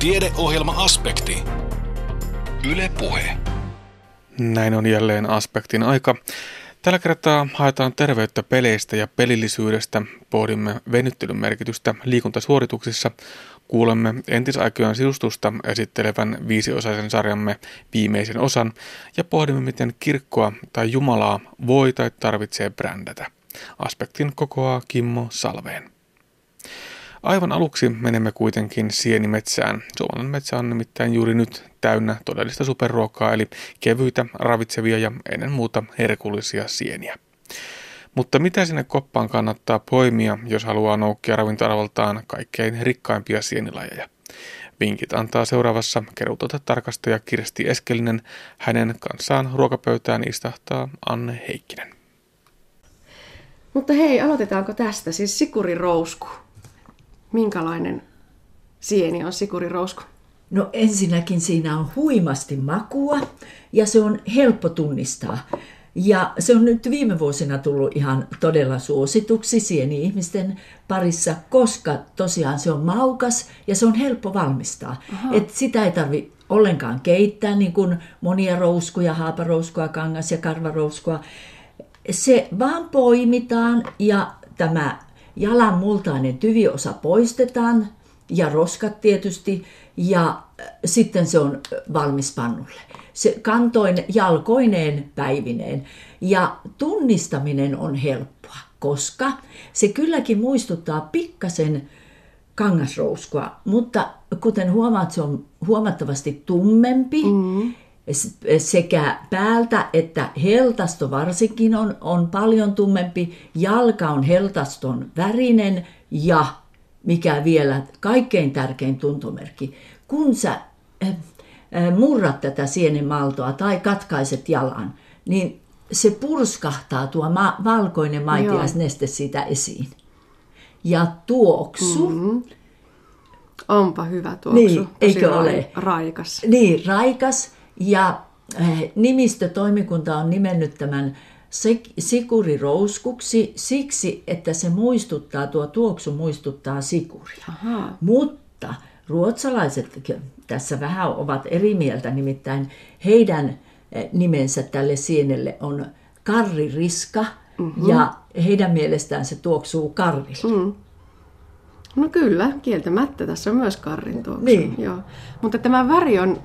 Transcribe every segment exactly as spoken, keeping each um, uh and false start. Tiedeohjelma Aspekti. Yle Puhe. Näin on jälleen Aspektin aika. Tällä kertaa haetaan terveyttä peleistä ja pelillisyydestä. Pohdimme venyttelyn merkitystä liikuntasuorituksissa. Kuulemme entisaikojen sisustusta esittelevän viisiosaisen sarjamme viimeisen osan. Ja pohdimme, miten kirkkoa tai Jumalaa voi tai tarvitsee brändätä. Aspektin kokoaa Kimmo Salveen. Aivan aluksi menemme kuitenkin sienimetsään. Suomalainen metsä on nimittäin juuri nyt täynnä todellista superruokaa, eli kevyitä, ravitsevia ja ennen muuta herkullisia sieniä. Mutta mitä sinne koppaan kannattaa poimia, jos haluaa noukkia ravintoarvoltaan kaikkein rikkaimpia sienilajeja? Vinkit antaa seuraavassa keruutuotetarkastaja Kirsti Eskelinen. Hänen kanssaan ruokapöytään istahtaa Anne Heikkinen. Mutta hei, aloitetaanko tästä? Siis sikurirousku. Minkälainen sieni on sikurirousku? No ensinnäkin siinä on huimasti makua ja se on helppo tunnistaa. Ja se on nyt viime vuosina tullut ihan todella suosituksi sieni-ihmisten parissa, koska tosiaan se on maukas ja se on helppo valmistaa. Et sitä ei tarvitse ollenkaan keittää, niin kuin monia rouskuja, haaparouskua, kangas- ja karvarouskua. Se vaan poimitaan ja tämä jalan multainen tyviosa poistetaan ja roskat tietysti ja sitten se on valmis pannulle. Se kantoin jalkoineen päivineen ja tunnistaminen on helppoa, koska se kylläkin muistuttaa pikkasen kangasrouskua, mutta kuten huomaat, se on huomattavasti tummempi. Mm-hmm. Sekä päältä että heltasto varsinkin on, on paljon tummempi, jalka on heltaston värinen ja mikä vielä kaikkein tärkein tuntomerkki, kun sä äh, äh, murrat tätä sienemaltoa tai katkaiset jalan, niin se purskahtaa tuo ma- valkoinen maitiaisneste siitä esiin. Ja tuoksu. Mm-hmm. Onpa hyvä tuoksu. Niin, eikö ole? Raikas. Niin, raikas. Ja nimistötoimikunta on nimennyt tämän sikurirouskuksi siksi, että se muistuttaa, tuo tuoksu muistuttaa sikuria. Aha. Mutta ruotsalaiset tässä vähän ovat eri mieltä, nimittäin heidän nimensä tälle sienelle on karririska, mm-hmm. ja heidän mielestään se tuoksuu karrille. Mm. No kyllä, kieltämättä tässä on myös karrin tuoksu. Niin. Joo. Mutta tämä väri on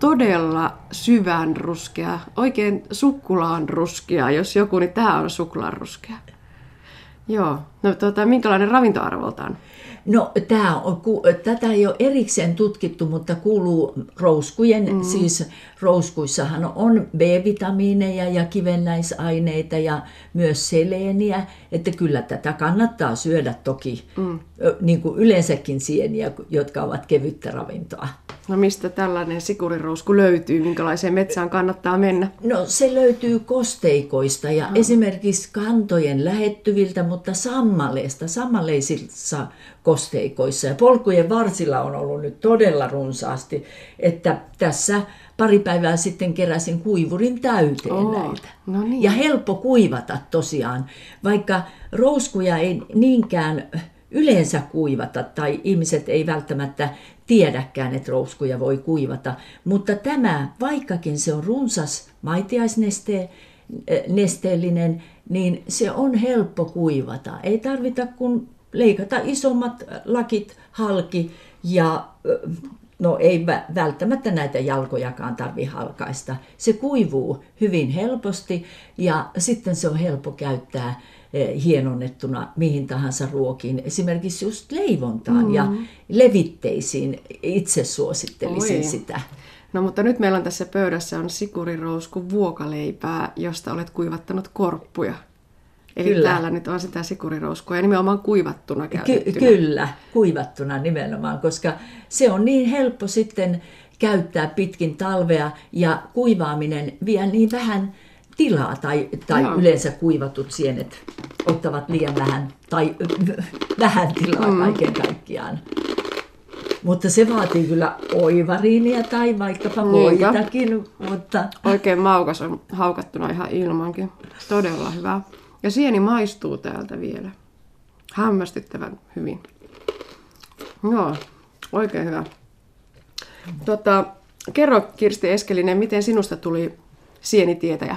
todella syvän ruskea, oikein sukkulaan ruskea, jos joku, niin tämä on suklaan ruskea. Joo, no tuota, minkälainen ravintoarvoltaan? No tää on, ku, tätä ei ole erikseen tutkittu, mutta kuuluu rouskujen, mm. siis rouskuissahan on B-vitamiineja ja kivennäisaineita ja myös seleeniä, että kyllä tätä kannattaa syödä toki, mm. niin kuin yleensäkin sieniä, jotka ovat kevyttä ravintoa. No mistä tällainen sikurirousku löytyy, minkälaiseen metsään kannattaa mennä? No se löytyy kosteikoista ja no. esimerkiksi kantojen lähettyviltä, mutta sammaleista, sammaleisissa kosteikoissa. Ja polkujen varsilla on ollut nyt todella runsaasti, että tässä pari päivää sitten keräsin kuivurin täyteen oh, näitä. No niin. Ja helppo kuivata tosiaan, vaikka rouskuja ei niinkään yleensä kuivata tai ihmiset ei välttämättä tiedäkään, että rouskuja voi kuivata, mutta tämä, vaikkakin se on runsas maitiaisnesteellinen, niin se on helppo kuivata. Ei tarvita kun leikata isommat lakit halki ja no ei välttämättä näitä jalkojakaan tarvitse halkaista. Se kuivuu hyvin helposti ja sitten se on helppo käyttää hienonnettuna mihin tahansa ruokiin, esimerkiksi just leivontaan mm. ja levitteisiin. Itse suosittelisin Oi. sitä. No mutta nyt meillä on tässä pöydässä on sikurirousku vuokaleipää, josta olet kuivattanut korppuja. Eli kyllä. Täällä nyt on sitä sikurirouskua ja nimenomaan kuivattuna käytettynä. Ky- kyllä, kuivattuna nimenomaan, koska se on niin helppo sitten käyttää pitkin talvea ja kuivaaminen vie niin vähän tilaa tai, tai no. yleensä kuivatut sienet ottavat liian vähän tai vähän tilaa mm. kaiken kaikkiaan. Mutta se vaatii kyllä oivariinia tai vaikkapa voitakin. Mutta oikein maukas on haukattuna ihan ilmankin. Todella hyvä. Ja sieni maistuu täältä vielä. Hämmästyttävän hyvin. Joo, oikein hyvä. Tota, kerro Kirsti Eskelinen, miten sinusta tuli sienitietäjä?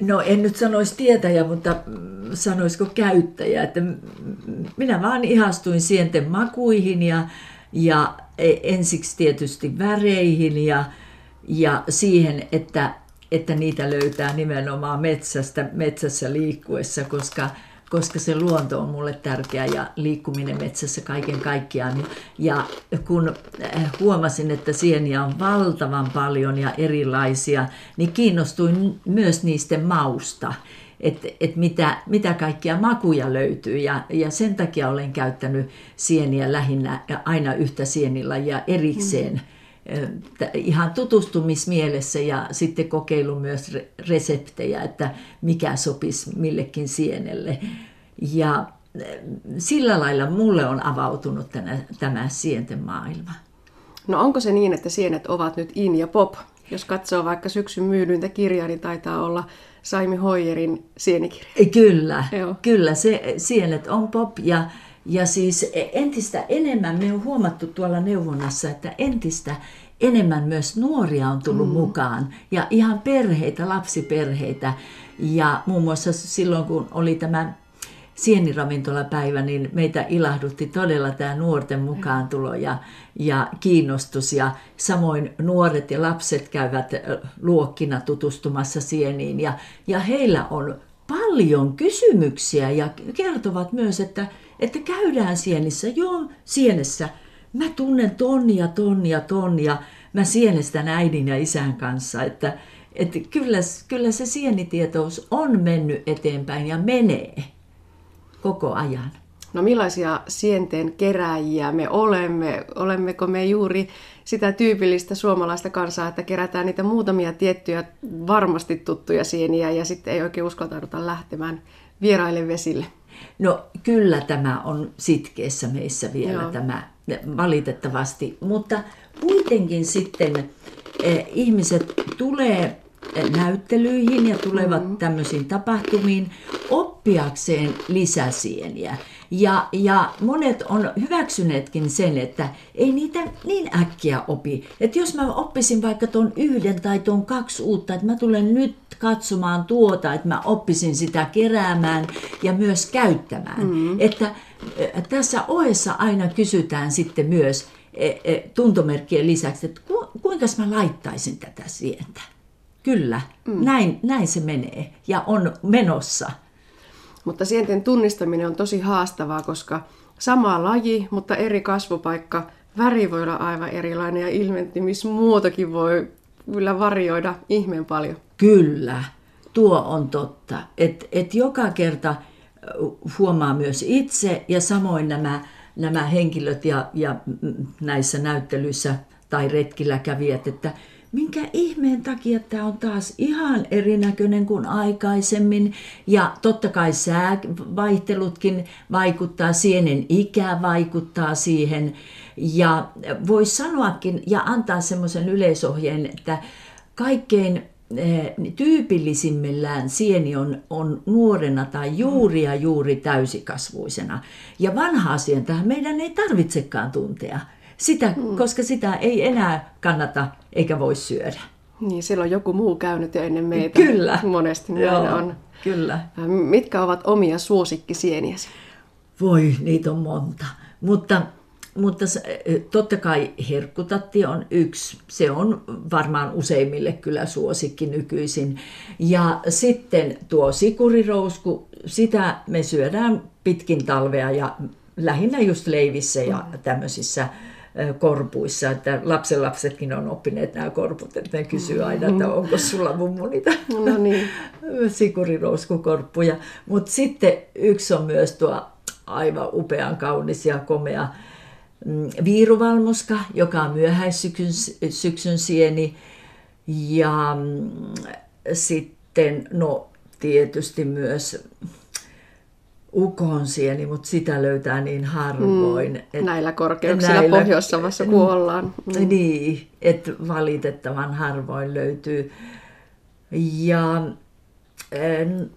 No en nyt sanoisi tietäjä, mutta sanoisiko käyttäjä. Että minä vaan ihastuin sienten makuihin ja, ja ensiksi tietysti väreihin ja, ja siihen, että, että niitä löytää nimenomaan metsästä, metsässä liikkuessa, koska, koska se luonto on mulle tärkeä ja liikkuminen metsässä kaiken kaikkiaan. Ja kun huomasin, että sieniä on valtavan paljon ja erilaisia, niin kiinnostuin myös niistä mausta, että et mitä, mitä kaikkia makuja löytyy. Ja, ja sen takia olen käyttänyt sieniä lähinnä aina yhtä sienilajia erikseen. Ihan tutustumismielessä ja sitten kokeilu myös reseptejä, että mikä sopisi millekin sienelle. Ja sillä lailla mulle on avautunut tänä, tämä sienten maailma. No onko se niin, että sienet ovat nyt in ja pop? Jos katsoo vaikka syksyn myydyntäkirjaa, niin taitaa olla Saimi Hoijerin sienikirja. Kyllä, kyllä se, sienet on pop ja Ja siis entistä enemmän, me on huomattu tuolla neuvonnassa, että entistä enemmän myös nuoria on tullut mm. mukaan. Ja ihan perheitä, lapsiperheitä. Ja muun muassa silloin, kun oli tämä sieniravintolapäivä, niin meitä ilahdutti todella tämä nuorten mukaantulo ja, ja kiinnostus. Ja samoin nuoret ja lapset käyvät luokkina tutustumassa sieniin. Ja, ja heillä on paljon kysymyksiä ja kertovat myös, että että käydään sienissä, joo, sienessä. Mä tunnen ton ja ton ja ton ja mä sienestän äidin ja isän kanssa. Että, että kyllä, kyllä se sienitietous on mennyt eteenpäin ja menee koko ajan. No millaisia sienten kerääjiä me olemme? Olemmeko me juuri sitä tyypillistä suomalaista kansaa, että kerätään niitä muutamia tiettyjä varmasti tuttuja sieniä ja sitten ei oikein uskaltauduta lähtemään vieraille vesille? No kyllä tämä on sitkeessä meissä vielä. Joo. Tämä valitettavasti, mutta kuitenkin sitten eh, ihmiset tulee näyttelyihin ja tulevat mm-hmm. tämmöisiin tapahtumiin oppiakseen lisäsieniä. Ja, ja monet on hyväksyneetkin sen, että ei niitä niin äkkiä opi. Että jos mä oppisin vaikka ton yhden tai ton kaksi uutta, että mä tulen nyt katsomaan tuota, että mä oppisin sitä keräämään ja myös käyttämään. Mm-hmm. Että tässä ohessa aina kysytään sitten myös tuntomerkkien lisäksi, että ku, kuinka mä laittaisin tätä sientä. Kyllä, mm. näin, näin se menee ja on menossa. Mutta sienten tunnistaminen on tosi haastavaa, koska sama laji, mutta eri kasvupaikka, väri voi olla aivan erilainen ja ilmentymismuotokin voi kyllä varjoida ihmeen paljon. Kyllä, tuo on totta. Et, et joka kerta huomaa myös itse ja samoin nämä, nämä henkilöt ja, ja näissä näyttelyissä tai retkillä kävijät, että minkä ihmeen takia tämä on taas ihan erinäköinen kuin aikaisemmin. Ja totta kai säävaihtelutkin vaikuttaa, sienen ikä vaikuttaa siihen. Ja voi sanoakin ja antaa semmoisen yleisohjeen, että kaikkein tyypillisimmillään sieni on, on nuorena tai juuri ja juuri täysikasvuisena. Ja vanhaa sientähän meidän ei tarvitsekaan tuntea. Sitä, hmm. koska sitä ei enää kannata eikä voi syödä. Niin, siellä on joku muu käynyt jo ennen meitä. Kyllä. Monesti näin on. Kyllä. Mitkä ovat omia suosikkisieniäsi? Voi, niitä on monta. Mutta, mutta totta kai herkkutatti on yksi. Se on varmaan useimmille kyllä suosikki nykyisin. Ja sitten tuo sikurirousku, sitä me syödään pitkin talvea ja lähinnä just leivissä ja tämmöisissä korpuissa, että lapsenlapsetkin on oppineet nämä korput, että ne kysyy aina, että onko sulla mummu niitä no niin. sikurirouskukorppuja. Mutta sitten yksi on myös tuo aivan upean kaunis ja komea viiruvalmuska, joka on myöhäissykyn syksyn sieni. Ja sitten no tietysti myös ukonsieni, mutta sitä löytää niin harvoin. Mm, et, näillä korkeuksilla näillä, Pohjois-Savossa kuollaan. Mm. Niin, että valitettavan harvoin löytyy. Ja en,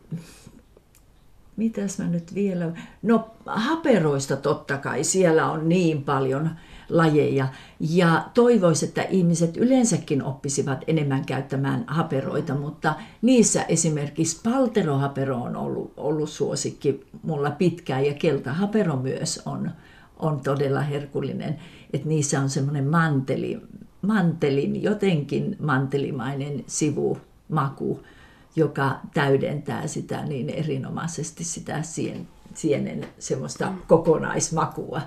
mitäs mä nyt vielä? No haperoista totta kai, siellä on niin paljon lajeja. Ja toivoisi, että ihmiset yleensäkin oppisivat enemmän käyttämään haperoita, mutta niissä esimerkiksi palterohapero on ollut, ollut suosikki mulla pitkään ja keltahapero myös on, on todella herkullinen. Että niissä on semmoinen manteli, mantelin, jotenkin mantelimainen sivumaku, joka täydentää sitä niin erinomaisesti sitä sien, sienen semmoista kokonaismakua.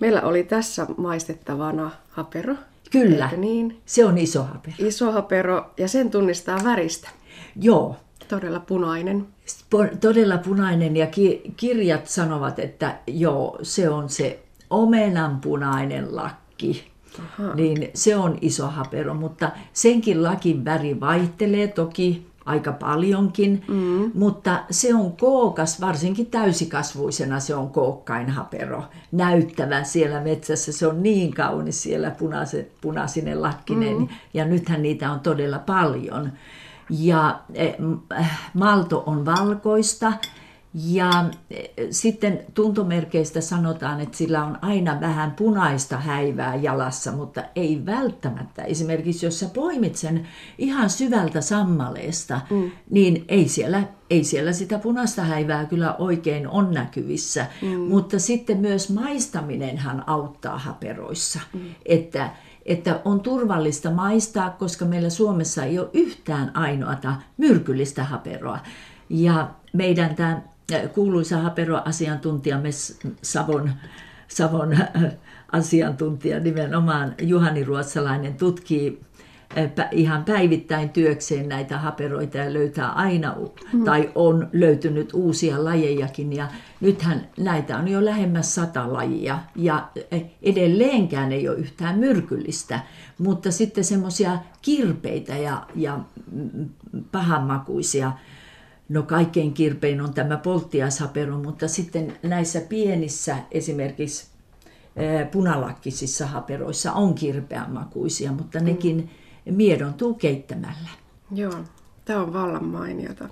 Meillä oli tässä maistettavana hapero. Kyllä, niin? Se on iso hapero. Iso hapero ja sen tunnistaa väristä. Joo. Todella punainen. Po- todella punainen ja ki- kirjat sanovat, että joo, se on se omenanpunainen lakki. Aha. Niin se on iso hapero, mutta senkin lakin väri vaihtelee toki aika paljonkin, mm. mutta se on kookas, varsinkin täysikasvuisena se on kookkain hapero. Näyttävä siellä metsässä, se on niin kaunis siellä punase, punaisinen lakkinen mm. ja nythän niitä on todella paljon. Ja malto on valkoista ja sitten tuntomerkeistä sanotaan, että sillä on aina vähän punaista häivää jalassa, mutta ei välttämättä. Esimerkiksi jos sä poimit sen ihan syvältä sammaleesta, mm. niin ei siellä, ei siellä sitä punaista häivää kyllä oikein on näkyvissä. Mm. Mutta sitten myös maistaminenhan auttaa haperoissa, mm. että... että on turvallista maistaa, koska meillä Suomessa ei ole yhtään ainoata myrkyllistä haperoa. Ja meidän tämä kuuluisa haperoasiantuntijamme Savon, Savon asiantuntija nimenomaan Juhani Ruotsalainen tutkii ihan päivittäin työkseen näitä haperoita ja löytää aina, mm. tai on löytynyt uusia lajejakin. Ja nythän näitä on jo lähemmäs sata lajia ja edelleenkään ei ole yhtään myrkyllistä, mutta sitten semmoisia kirpeitä ja, ja pahanmakuisia. No kaikkein kirpein on tämä polttiaishapero, mutta sitten näissä pienissä esimerkiksi punalakkisissa haperoissa on kirpeänmakuisia, mutta mm. nekin miedontuu keittämällä. Joo, tämä on vallan mainiota.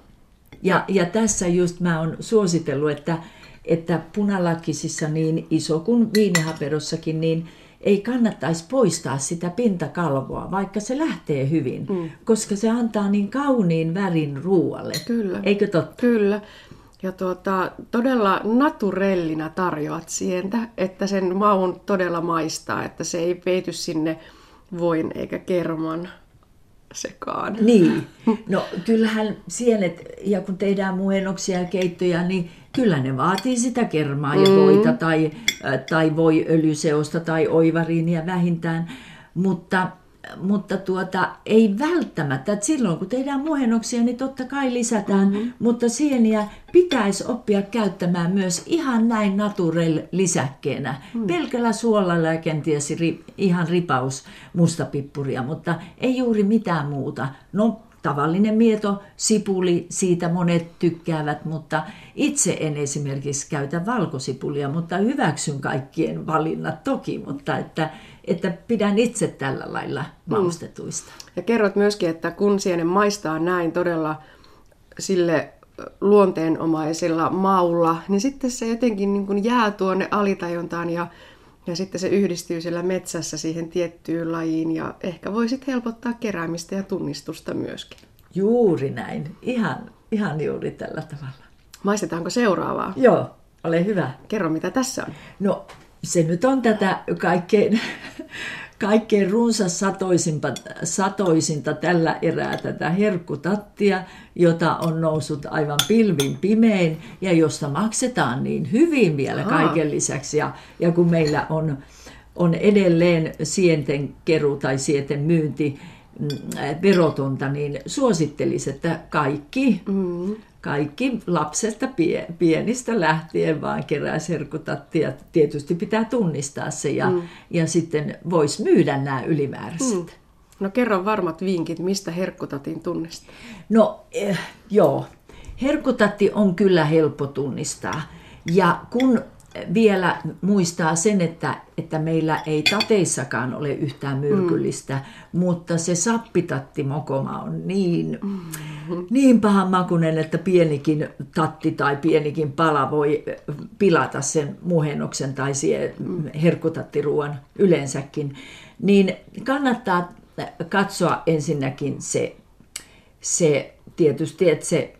Ja, ja tässä just mä oon suositellut, että, että punalakkisissa niin iso kuin viinihaperossakin, niin ei kannattaisi poistaa sitä pintakalvoa, vaikka se lähtee hyvin, mm. koska se antaa niin kauniin värin ruualle. Kyllä. Eikö totta? Kyllä. Ja tuota, todella naturellina tarjoat sientä, että sen maun todella maistaa, että se ei peity sinne voin eikä kerman sekaan. Niin. No kyllähän sienet, ja kun tehdään muhennoksia ja keittoja, niin kyllä ne vaatii sitä kermaa ja voita mm. tai, tai voi öljyseosta tai oivariinia vähintään, mutta, mutta tuota, ei välttämättä. Et silloin kun tehdään muhennoksia, niin totta kai lisätään, mm-hmm. mutta sieniä pitäisi oppia käyttämään myös ihan näin naturel lisäkkeenä. Mm. Pelkällä suolalla ja kenties ri, ihan ripaus mustapippuria, mutta ei juuri mitään muuta. No tavallinen mieto, sipuli, siitä monet tykkäävät, mutta itse en esimerkiksi käytä valkosipulia, mutta hyväksyn kaikkien valinnat toki, mutta että, että pidän itse tällä lailla maustetuista. Mm. Ja kerrot myöskin, että kun sienen maistaa näin todella sille luonteenomaisella maulla, niin sitten se jotenkin niin kuin jää tuonne alitajuntaan ja, ja sitten se yhdistyy siellä metsässä siihen tiettyyn lajiin ja ehkä voisit helpottaa keräämistä ja tunnistusta myöskin. Juuri näin. Ihan, ihan juuri tällä tavalla. Maistetaanko seuraavaa? Joo, ole hyvä. Kerro mitä tässä on. No se nyt on tätä kaikkein... Kaikkein runsas satoisinta tällä erää tätä herkkutattia, jota on noussut aivan pilvin pimein ja josta maksetaan niin hyvin vielä kaiken lisäksi. Ja, ja kun meillä on, on edelleen sienten keru tai sienten myynti verotonta, niin suosittelisi, että kaikki, mm. kaikki lapsesta pie, pienistä lähtien vaan keräisi herkkutattia. Tietysti pitää tunnistaa se ja, mm. ja sitten voisi myydä nämä ylimääräiset. Mm. No kerro varmat vinkit, mistä herkkutatin tunnistaa. No eh, joo, herkkutatti on kyllä helppo tunnistaa ja kun vielä muistaa sen, että, että meillä ei tateissakaan ole yhtään myrkyllistä, mm. mutta se sappitattimokoma on niin, mm. niin pahan makunen, että pienikin tatti tai pienikin pala voi pilata sen muhennoksen tai herkkutattiruuan yleensäkin. Niin kannattaa katsoa ensinnäkin se, se tietysti, että se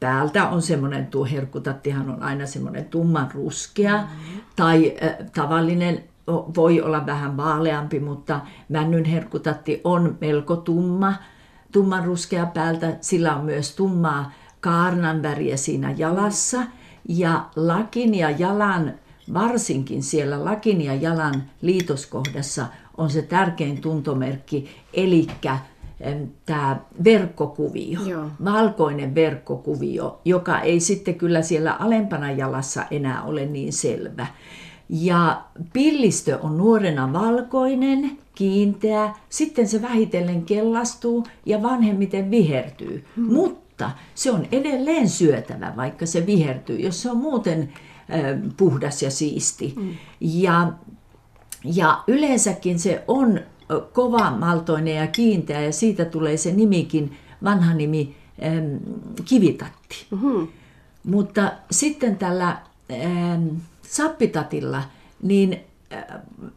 päältä on semmoinen, tuo herkkutattihan on aina semmoinen tumman ruskea, mm-hmm. tai ä, tavallinen voi olla vähän vaaleampi, mutta männyn herkkutatti on melko tumma, tumman ruskea päältä. Sillä on myös tummaa kaarnan väriä siinä jalassa, ja lakin ja jalan, varsinkin siellä lakin ja jalan liitoskohdassa on se tärkein tuntomerkki, eli tämä verkkokuvio, joo, valkoinen verkkokuvio, joka ei sitten kyllä siellä alempana jalassa enää ole niin selvä. Ja pillistö on nuorena valkoinen, kiinteä, sitten se vähitellen kellastuu ja vanhemmiten vihertyy. Hmm. Mutta se on edelleen syötävä, vaikka se vihertyy, jos se on muuten äh, puhdas ja siisti. Hmm. Ja, ja yleensäkin se on kova, maltoinen ja kiinteä, ja siitä tulee se nimikin, vanha nimi, äm, kivitatti. Mm-hmm. Mutta sitten tällä äm, sappitatilla, niin äh,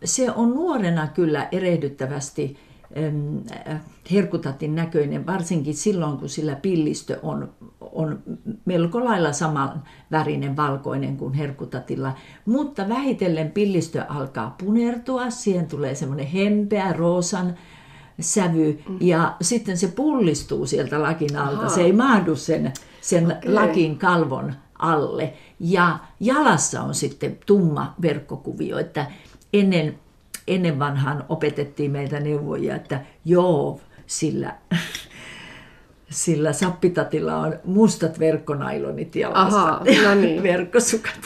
se on nuorena kyllä erehdyttävästi äm, herkkutatin näköinen, varsinkin silloin, kun sillä pillistö on, on melko lailla saman värinen valkoinen kuin herkkutatilla. Mutta vähitellen pillistö alkaa punertua, siihen tulee semmoinen hempeä roosan sävy, mm-hmm. ja sitten se pullistuu sieltä lakin alta. Aha. Se ei mahdu sen, sen okay. lakin kalvon alle. Ja jalassa on sitten tumma verkkokuvio, että ennen, ennen vanhaan opetettiin meitä neuvojia, että joo, sillä... Sillä sappitatilla on mustat verkkonailonit jalassa. Aha, no niin. Verkkosukat.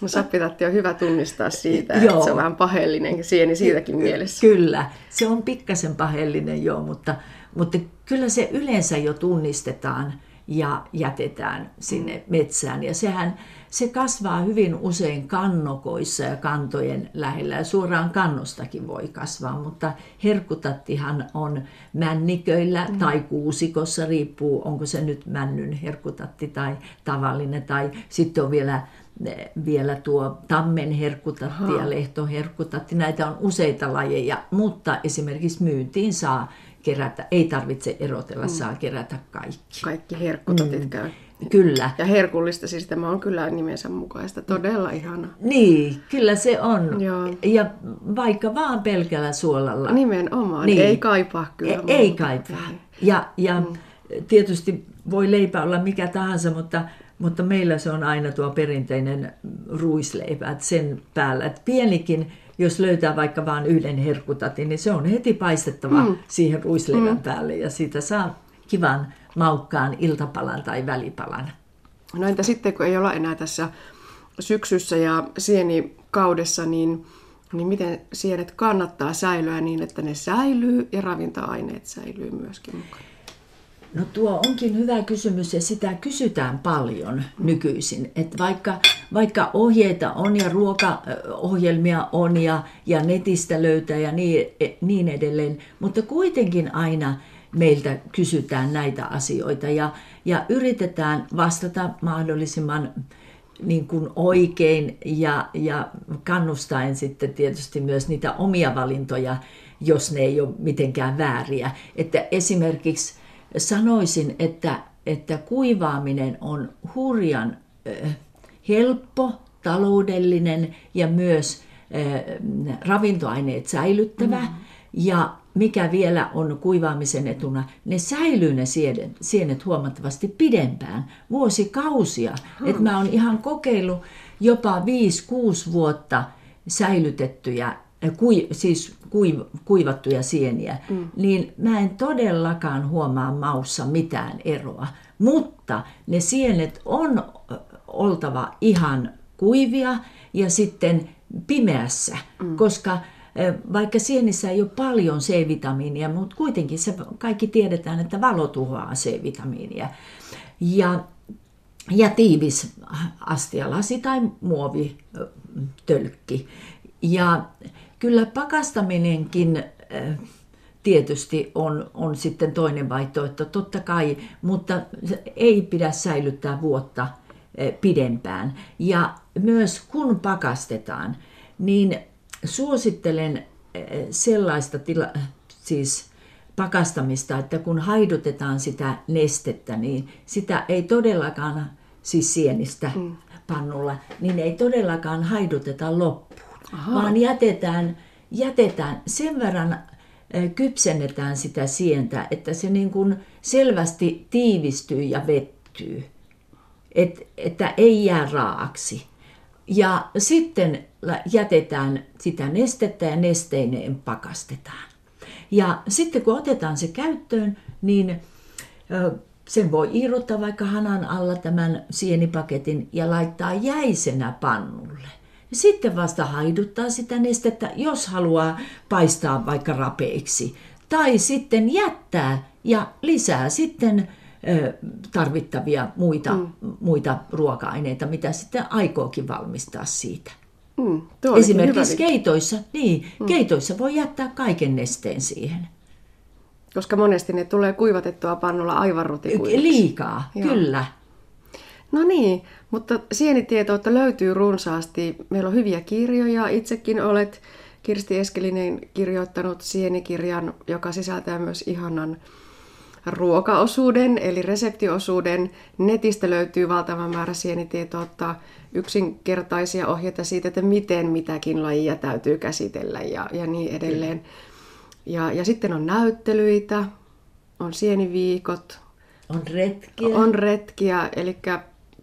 No, sappitatti on hyvä tunnistaa siitä, että se on vähän pahellinen sieni siitäkin mielessä. Kyllä, se on pikkasen pahellinen, joo, mutta, mutta kyllä se yleensä jo tunnistetaan ja jätetään sinne metsään. Ja sehän, se kasvaa hyvin usein kannokoissa ja kantojen lähellä, ja suoraan kannostakin voi kasvaa, mutta herkkutattihan on männiköillä mm. tai kuusikossa, riippuu onko se nyt männyn herkkutatti tai tavallinen, tai sitten on vielä, vielä tuo tammen herkkutatti ja lehtoherkkutatti. Näitä on useita lajeja, mutta esimerkiksi myyntiin saa kerätä, ei tarvitse erotella, mm. saa kerätä kaikki. Kaikki herkkutatit mm. käy. Kyllä. Ja herkullista, siis tämä on kyllä nimensä mukaista, todella ihana. Niin, kyllä se on. Joo. Ja vaikka vaan pelkällä suolalla. Nimenomaan, niin. Ei kaipaa kyllä. Ei, ei kaipaa. Ja, ja mm. tietysti voi leipä olla mikä tahansa, mutta, mutta meillä se on aina tuo perinteinen ruisleipä, että sen päällä, että pienikin, jos löytää vaikka vaan yhden herkkutatin, niin se on heti paistettava mm. siihen ruisleivän mm. päälle, ja siitä saa kivan maukkaan iltapalan tai välipalan. No entä sitten, kun ei olla enää tässä syksyssä ja sienikaudessa, niin, niin miten sienet kannattaa säilyä niin, että ne säilyy ja ravinta-aineet säilyy myöskin mukaan? No tuo onkin hyvä kysymys, ja sitä kysytään paljon nykyisin. Että vaikka, vaikka ohjeita on ja ruokaohjelmia on ja, ja netistä löytää ja niin, niin edelleen, mutta kuitenkin aina meiltä kysytään näitä asioita, ja, ja yritetään vastata mahdollisimman niin kuin oikein, ja, ja kannustaen sitten tietysti myös niitä omia valintoja, jos ne ei ole mitenkään vääriä. Että esimerkiksi sanoisin, että, että kuivaaminen on hurjan äh, helppo, taloudellinen ja myös äh, ravintoaineet säilyttävä, mm. ja mikä vielä on kuivaamisen etuna, ne säilyy ne sienet, sienet huomattavasti pidempään, vuosikausia. Hmm. Et mä oon ihan kokeillut jopa viisi kuusi vuotta säilytettyjä, kui, siis kuiv, kuivattuja sieniä, hmm. niin mä en todellakaan huomaa maussa mitään eroa. Mutta ne sienet on oltava ihan kuivia ja sitten pimeässä, hmm. koska vaikka sienissä ei ole paljon C-vitamiinia, mutta kuitenkin se, kaikki tiedetään, että valo tuhoaa C-vitamiinia. Ja, ja tiivis astialasi tai muovitölkki. Ja kyllä pakastaminenkin tietysti on, on sitten toinen vaihtoehto, totta kai, mutta ei pidä säilyttää vuotta pidempään. Ja myös kun pakastetaan, niin suosittelen sellaista tila, siis pakastamista, että kun haidutetaan sitä nestettä, niin sitä ei todellakaan, siis sienistä mm. pannulla, niin ei todellakaan haiduteta loppuun, Aha. vaan jätetään, jätetään sen verran, kypsennetään sitä sientä, että se niin kuin selvästi tiivistyy ja vettyy, Et, että ei jää raaksi. Ja sitten jätetään sitä nestettä ja nesteineen pakastetaan. Ja sitten kun otetaan se käyttöön, niin sen voi irrottaa vaikka hanan alla tämän sienipaketin ja laittaa jäisenä pannulle. Sitten vasta haiduttaa sitä nestettä, jos haluaa paistaa vaikka rapeiksi. Tai sitten jättää ja lisää sitten tarvittavia muita, mm. muita ruoka-aineita, mitä sitten aikookin valmistaa siitä. Mm, Esimerkiksi keitoissa, niin, mm. keitoissa voi jättää kaiken nesteen siihen. Koska monesti ne tulee kuivatettua pannulla aivan rutikuivaksi. Liikaa, Joo. kyllä. No niin, mutta sienitietoutta löytyy runsaasti. Meillä on hyviä kirjoja. Itsekin olet, Kirsti Eskelinen, kirjoittanut sienikirjan, joka sisältää myös ihanan ruokaosuuden, eli reseptiosuuden. Netistä löytyy valtava määrä sienitietoutta, yksinkertaisia ohjeita siitä, että miten mitäkin lajia täytyy käsitellä ja, ja niin edelleen. Ja, ja sitten on näyttelyitä, on sieniviikot, on retkiä, on retkiä eli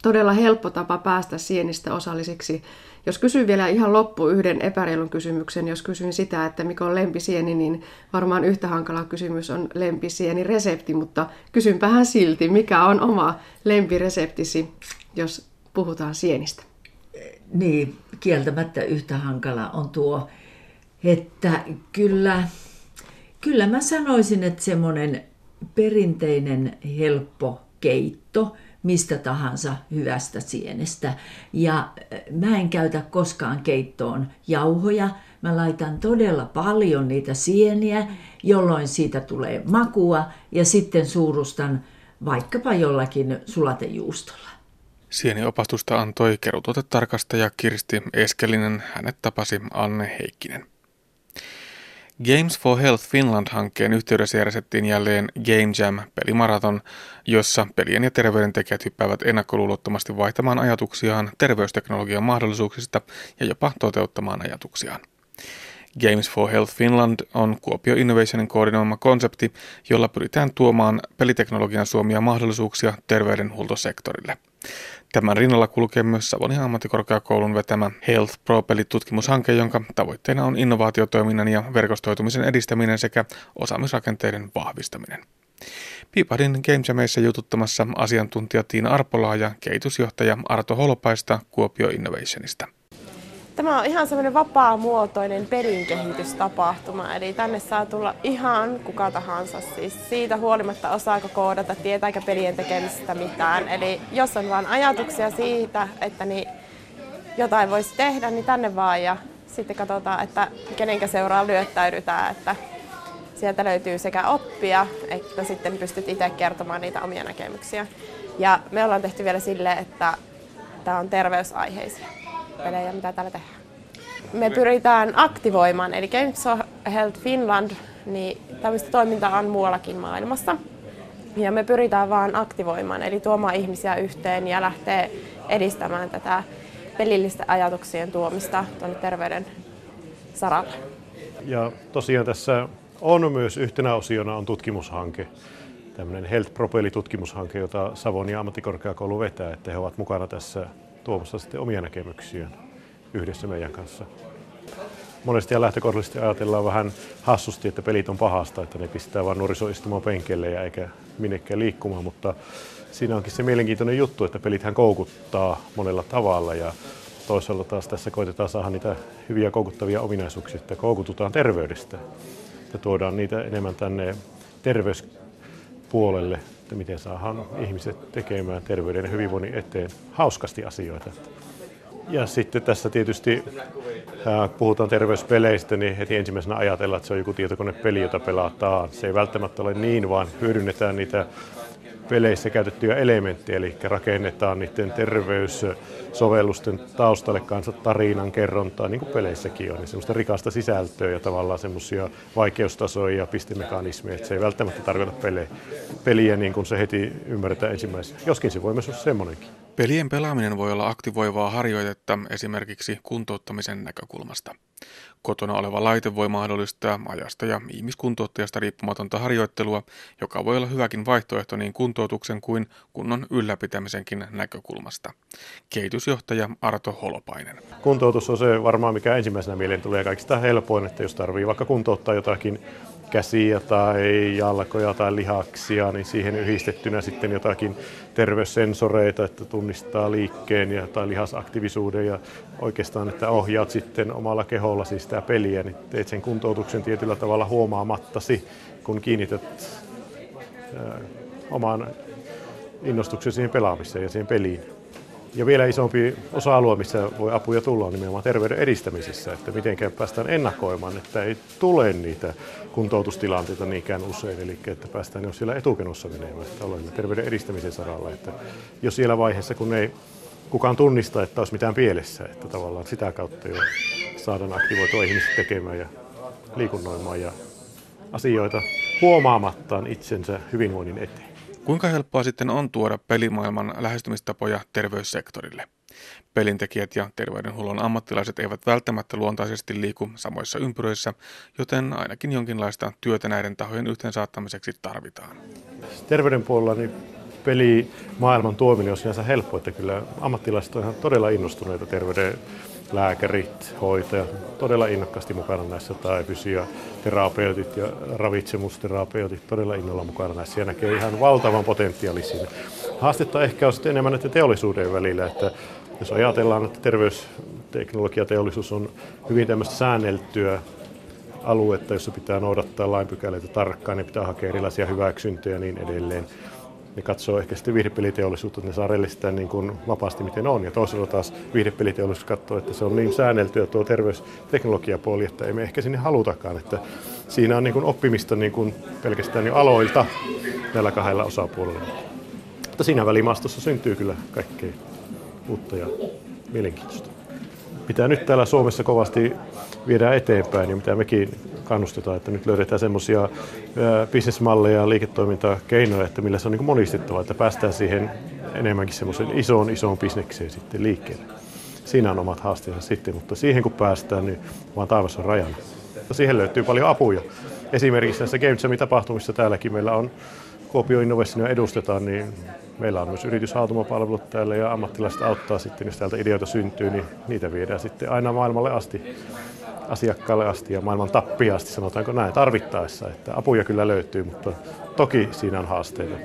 todella helppo tapa päästä sienistä osallisiksi. Jos kysyn vielä ihan loppu yhden epäreilun kysymyksen, jos kysyn sitä, että mikä on lempisieni, niin varmaan yhtä hankala kysymys on lempisieniresepti, mutta kysynpähän silti, mikä on oma lempireseptisi, jos puhutaan sienistä? Niin, kieltämättä yhtä hankala on tuo, että kyllä, kyllä mä sanoisin, että semmoinen perinteinen helppo keitto, mistä tahansa hyvästä sienestä. Ja mä en käytä koskaan keittoon jauhoja. Mä laitan todella paljon niitä sieniä, jolloin siitä tulee makua ja sitten suurustan vaikkapa jollakin sulatejuustolla. Sieniopastusta antoi kerutuotetarkastaja Kirsti Eskelinen. Hänet tapasi Anne Heikkinen. Games for Health Finland-hankkeen yhteydessä järjestettiin jälleen Game Jam-pelimaraton, jossa pelien ja terveydentekijät hyppäävät ennakkoluulottomasti vaihtamaan ajatuksiaan terveysteknologian mahdollisuuksista ja jopa toteuttamaan ajatuksiaan. Games for Health Finland on Kuopio Innovationin koordinoima konsepti, jolla pyritään tuomaan peliteknologian suomia mahdollisuuksia terveydenhuoltosektorille. Tämän rinnalla kulkee myös Savonian ammattikorkeakoulun vetämä Health Pro-pelitutkimushanke, jonka tavoitteena on innovaatiotoiminnan ja verkostoitumisen edistäminen sekä osaamisrakenteiden vahvistaminen. Piipahdin Game Jamissa jututtamassa asiantuntija Tiina Arpolaa ja kehitysjohtaja Arto Holopaista Kuopio Innovationista. Tämä on ihan semmoinen vapaamuotoinen pelinkehitystapahtuma, eli tänne saa tulla ihan kuka tahansa, siis siitä huolimatta osaako koodata, tietääkö pelien tekemistä mitään. Eli jos on vaan ajatuksia siitä, että niin jotain voisi tehdä, niin tänne vaan ja sitten katsotaan, että kenenkä seuraa lyöttäydytään, että sieltä löytyy sekä oppia, että sitten pystyt itse kertomaan niitä omia näkemyksiä. Ja me ollaan tehty vielä silleen, että tämä on terveysaiheisia pelejä, mitä täällä tehdään. Me pyritään aktivoimaan, eli Games for Health Finland, niin tämmöistä toimintaa on muuallakin maailmassa. Ja me pyritään vaan aktivoimaan, eli tuomaan ihmisiä yhteen ja lähtee edistämään tätä pelillistä ajatuksien tuomista tuonne terveyden saralle. Ja tosiaan tässä on myös yhtenä osiona on tutkimushanke. Tämmöinen Health Pro-pelitutkimushanke, jota Savonia ammattikorkeakoulu vetää, että he ovat mukana tässä tuomassa sitten omia näkemyksiään yhdessä meidän kanssa. Monesti ja lähtökohdallisesti ajatellaan vähän hassusti, että pelit on pahasta, että ne pistää vain nuoriso istumaan penkeille ja eikä minnekään liikkumaan, mutta siinä onkin se mielenkiintoinen juttu, että pelithän koukuttaa monella tavalla ja toisaalta taas tässä koitetaan saada niitä hyviä koukuttavia ominaisuuksia, että koukututaan terveydestä ja tuodaan niitä enemmän tänne terveyspuolelle että miten saadaan ihmiset tekemään terveyden ja hyvinvoinnin eteen hauskasti asioita. Ja sitten tässä tietysti puhutaan terveyspeleistä, niin heti ensimmäisenä ajatellaan, että se on joku tietokonepeli, jota pelataan. Se ei välttämättä ole niin, vaan hyödynnetään niitä peleissä käytettyjä elementtejä, eli rakennetaan niiden terveyssovellusten taustalle kanssa tarinan kerrontaa, niin kuin peleissäkin on, niin semmoista rikasta sisältöä ja tavallaan semmoisia vaikeustasoja ja pistemekanismeja, että se ei välttämättä tarkoita pele- peliä niin kuin se heti ymmärretään ensimmäisenä, joskin se voi myös olla semmoinenkin. Pelien pelaaminen voi olla aktivoivaa harjoitetta esimerkiksi kuntouttamisen näkökulmasta. Kotona oleva laite voi mahdollistaa ajasta ja ihmiskuntouttajasta riippumatonta harjoittelua, joka voi olla hyväkin vaihtoehto niin kuntoutuksen kuin kunnon ylläpitämisenkin näkökulmasta. Kehitysjohtaja Arto Holopainen. Kuntoutus on se varmaan, mikä ensimmäisenä mieleen tulee kaikista helpoin, että jos tarvitsee vaikka kuntouttaa jotakin käsiä tai jalkoja tai lihaksia, niin siihen yhdistettynä sitten jotakin terveyssensoreita, että tunnistaa liikkeen ja, tai lihasaktiivisuuden ja oikeastaan, että ohjaat sitten omalla kehollasi sitä peliä, niin teet sen kuntoutuksen tietyllä tavalla huomaamattasi, kun kiinnität ää, oman innostuksen siihen pelaamiseen ja siihen peliin. Ja vielä isompi osa-alue, missä voi apuja tulla, on nimenomaan terveyden edistämisessä, että miten päästään ennakoimaan, että ei tule niitä kuntoutustilanteita niinkään usein, eli että päästään jo siellä etukenossa menemään, että olemme terveyden edistämisen saralla, että jo siellä vaiheessa, kun ei kukaan tunnista, että olisi mitään pielessä, että tavallaan sitä kautta jo saadaan aktivoitua ihmiset tekemään ja liikunnoimaan ja asioita huomaamattaan itsensä hyvinvoinnin eteen. Kuinka helppoa sitten on tuoda pelimaailman lähestymistapoja terveyssektorille? Pelintekijät ja terveydenhuollon ammattilaiset eivät välttämättä luontaisesti liiku samoissa ympyröissä, joten ainakin jonkinlaista työtä näiden tahojen yhteen saattamiseksi tarvitaan. Terveydenpuolella niin pelimaailman tuominen on sinänsä helppo, että kyllä ammattilaiset ovat ihan todella innostuneita, terveydenlääkärit, hoitajat, todella innokkaasti mukana näissä, tai fysioterapeutit ja ravitsemusterapeutit todella innolla mukana näissä ja näkee ihan valtavan potentiaalin siinä. Haastetta ehkä on sitten enemmän näiden teollisuuden välillä, että jos ajatellaan, että terveysteknologiateollisuus on hyvin tämmöistä säänneltyä aluetta, jossa pitää noudattaa lainpykäleitä tarkkaan, niin pitää hakea erilaisia hyväksyntöjä ja niin edelleen. Ne katsoo ehkä sitten viihdepeliteollisuutta, että ne saa rellistää niin kuin vapaasti miten on. Ja toisella taas viihdepeliteollisuus katsoo, että se on niin säänneltyä tuo terveysteknologiapuoli, että ei me ehkä sinne halutakaan. Että siinä on niin kuin oppimista niin kuin pelkästään jo aloilta näillä kahdella osapuolella. Mutta siinä välimaastossa syntyy kyllä kaikkea uutta ja mielenkiintoista. Mitä nyt täällä Suomessa kovasti viedään eteenpäin ja mitä mekin kannustetaan, että nyt löydetään semmoisia bisnesmalleja ja liiketoimintakeinoja, että millä se on niin monistettava, että päästään siihen enemmänkin semmoisen isoon, isoon bisnekseen sitten liikkeelle. Siinä on omat haasteensa sitten, mutta siihen kun päästään, niin vaan taivas on rajana. Ja siihen löytyy paljon apuja. Esimerkiksi näissä Games Jam-tapahtumissa täälläkin meillä on Kuopio Innovationia edustetaan, niin meillä on myös yrityshautomapalvelut täällä ja ammattilaiset auttaa sitten, jos täältä ideoita syntyy, niin niitä viedään sitten aina maailmalle asti, asiakkaalle asti ja maailman tappiin asti, sanotaanko näin, tarvittaessa, että apuja kyllä löytyy, mutta toki siinä on haasteita.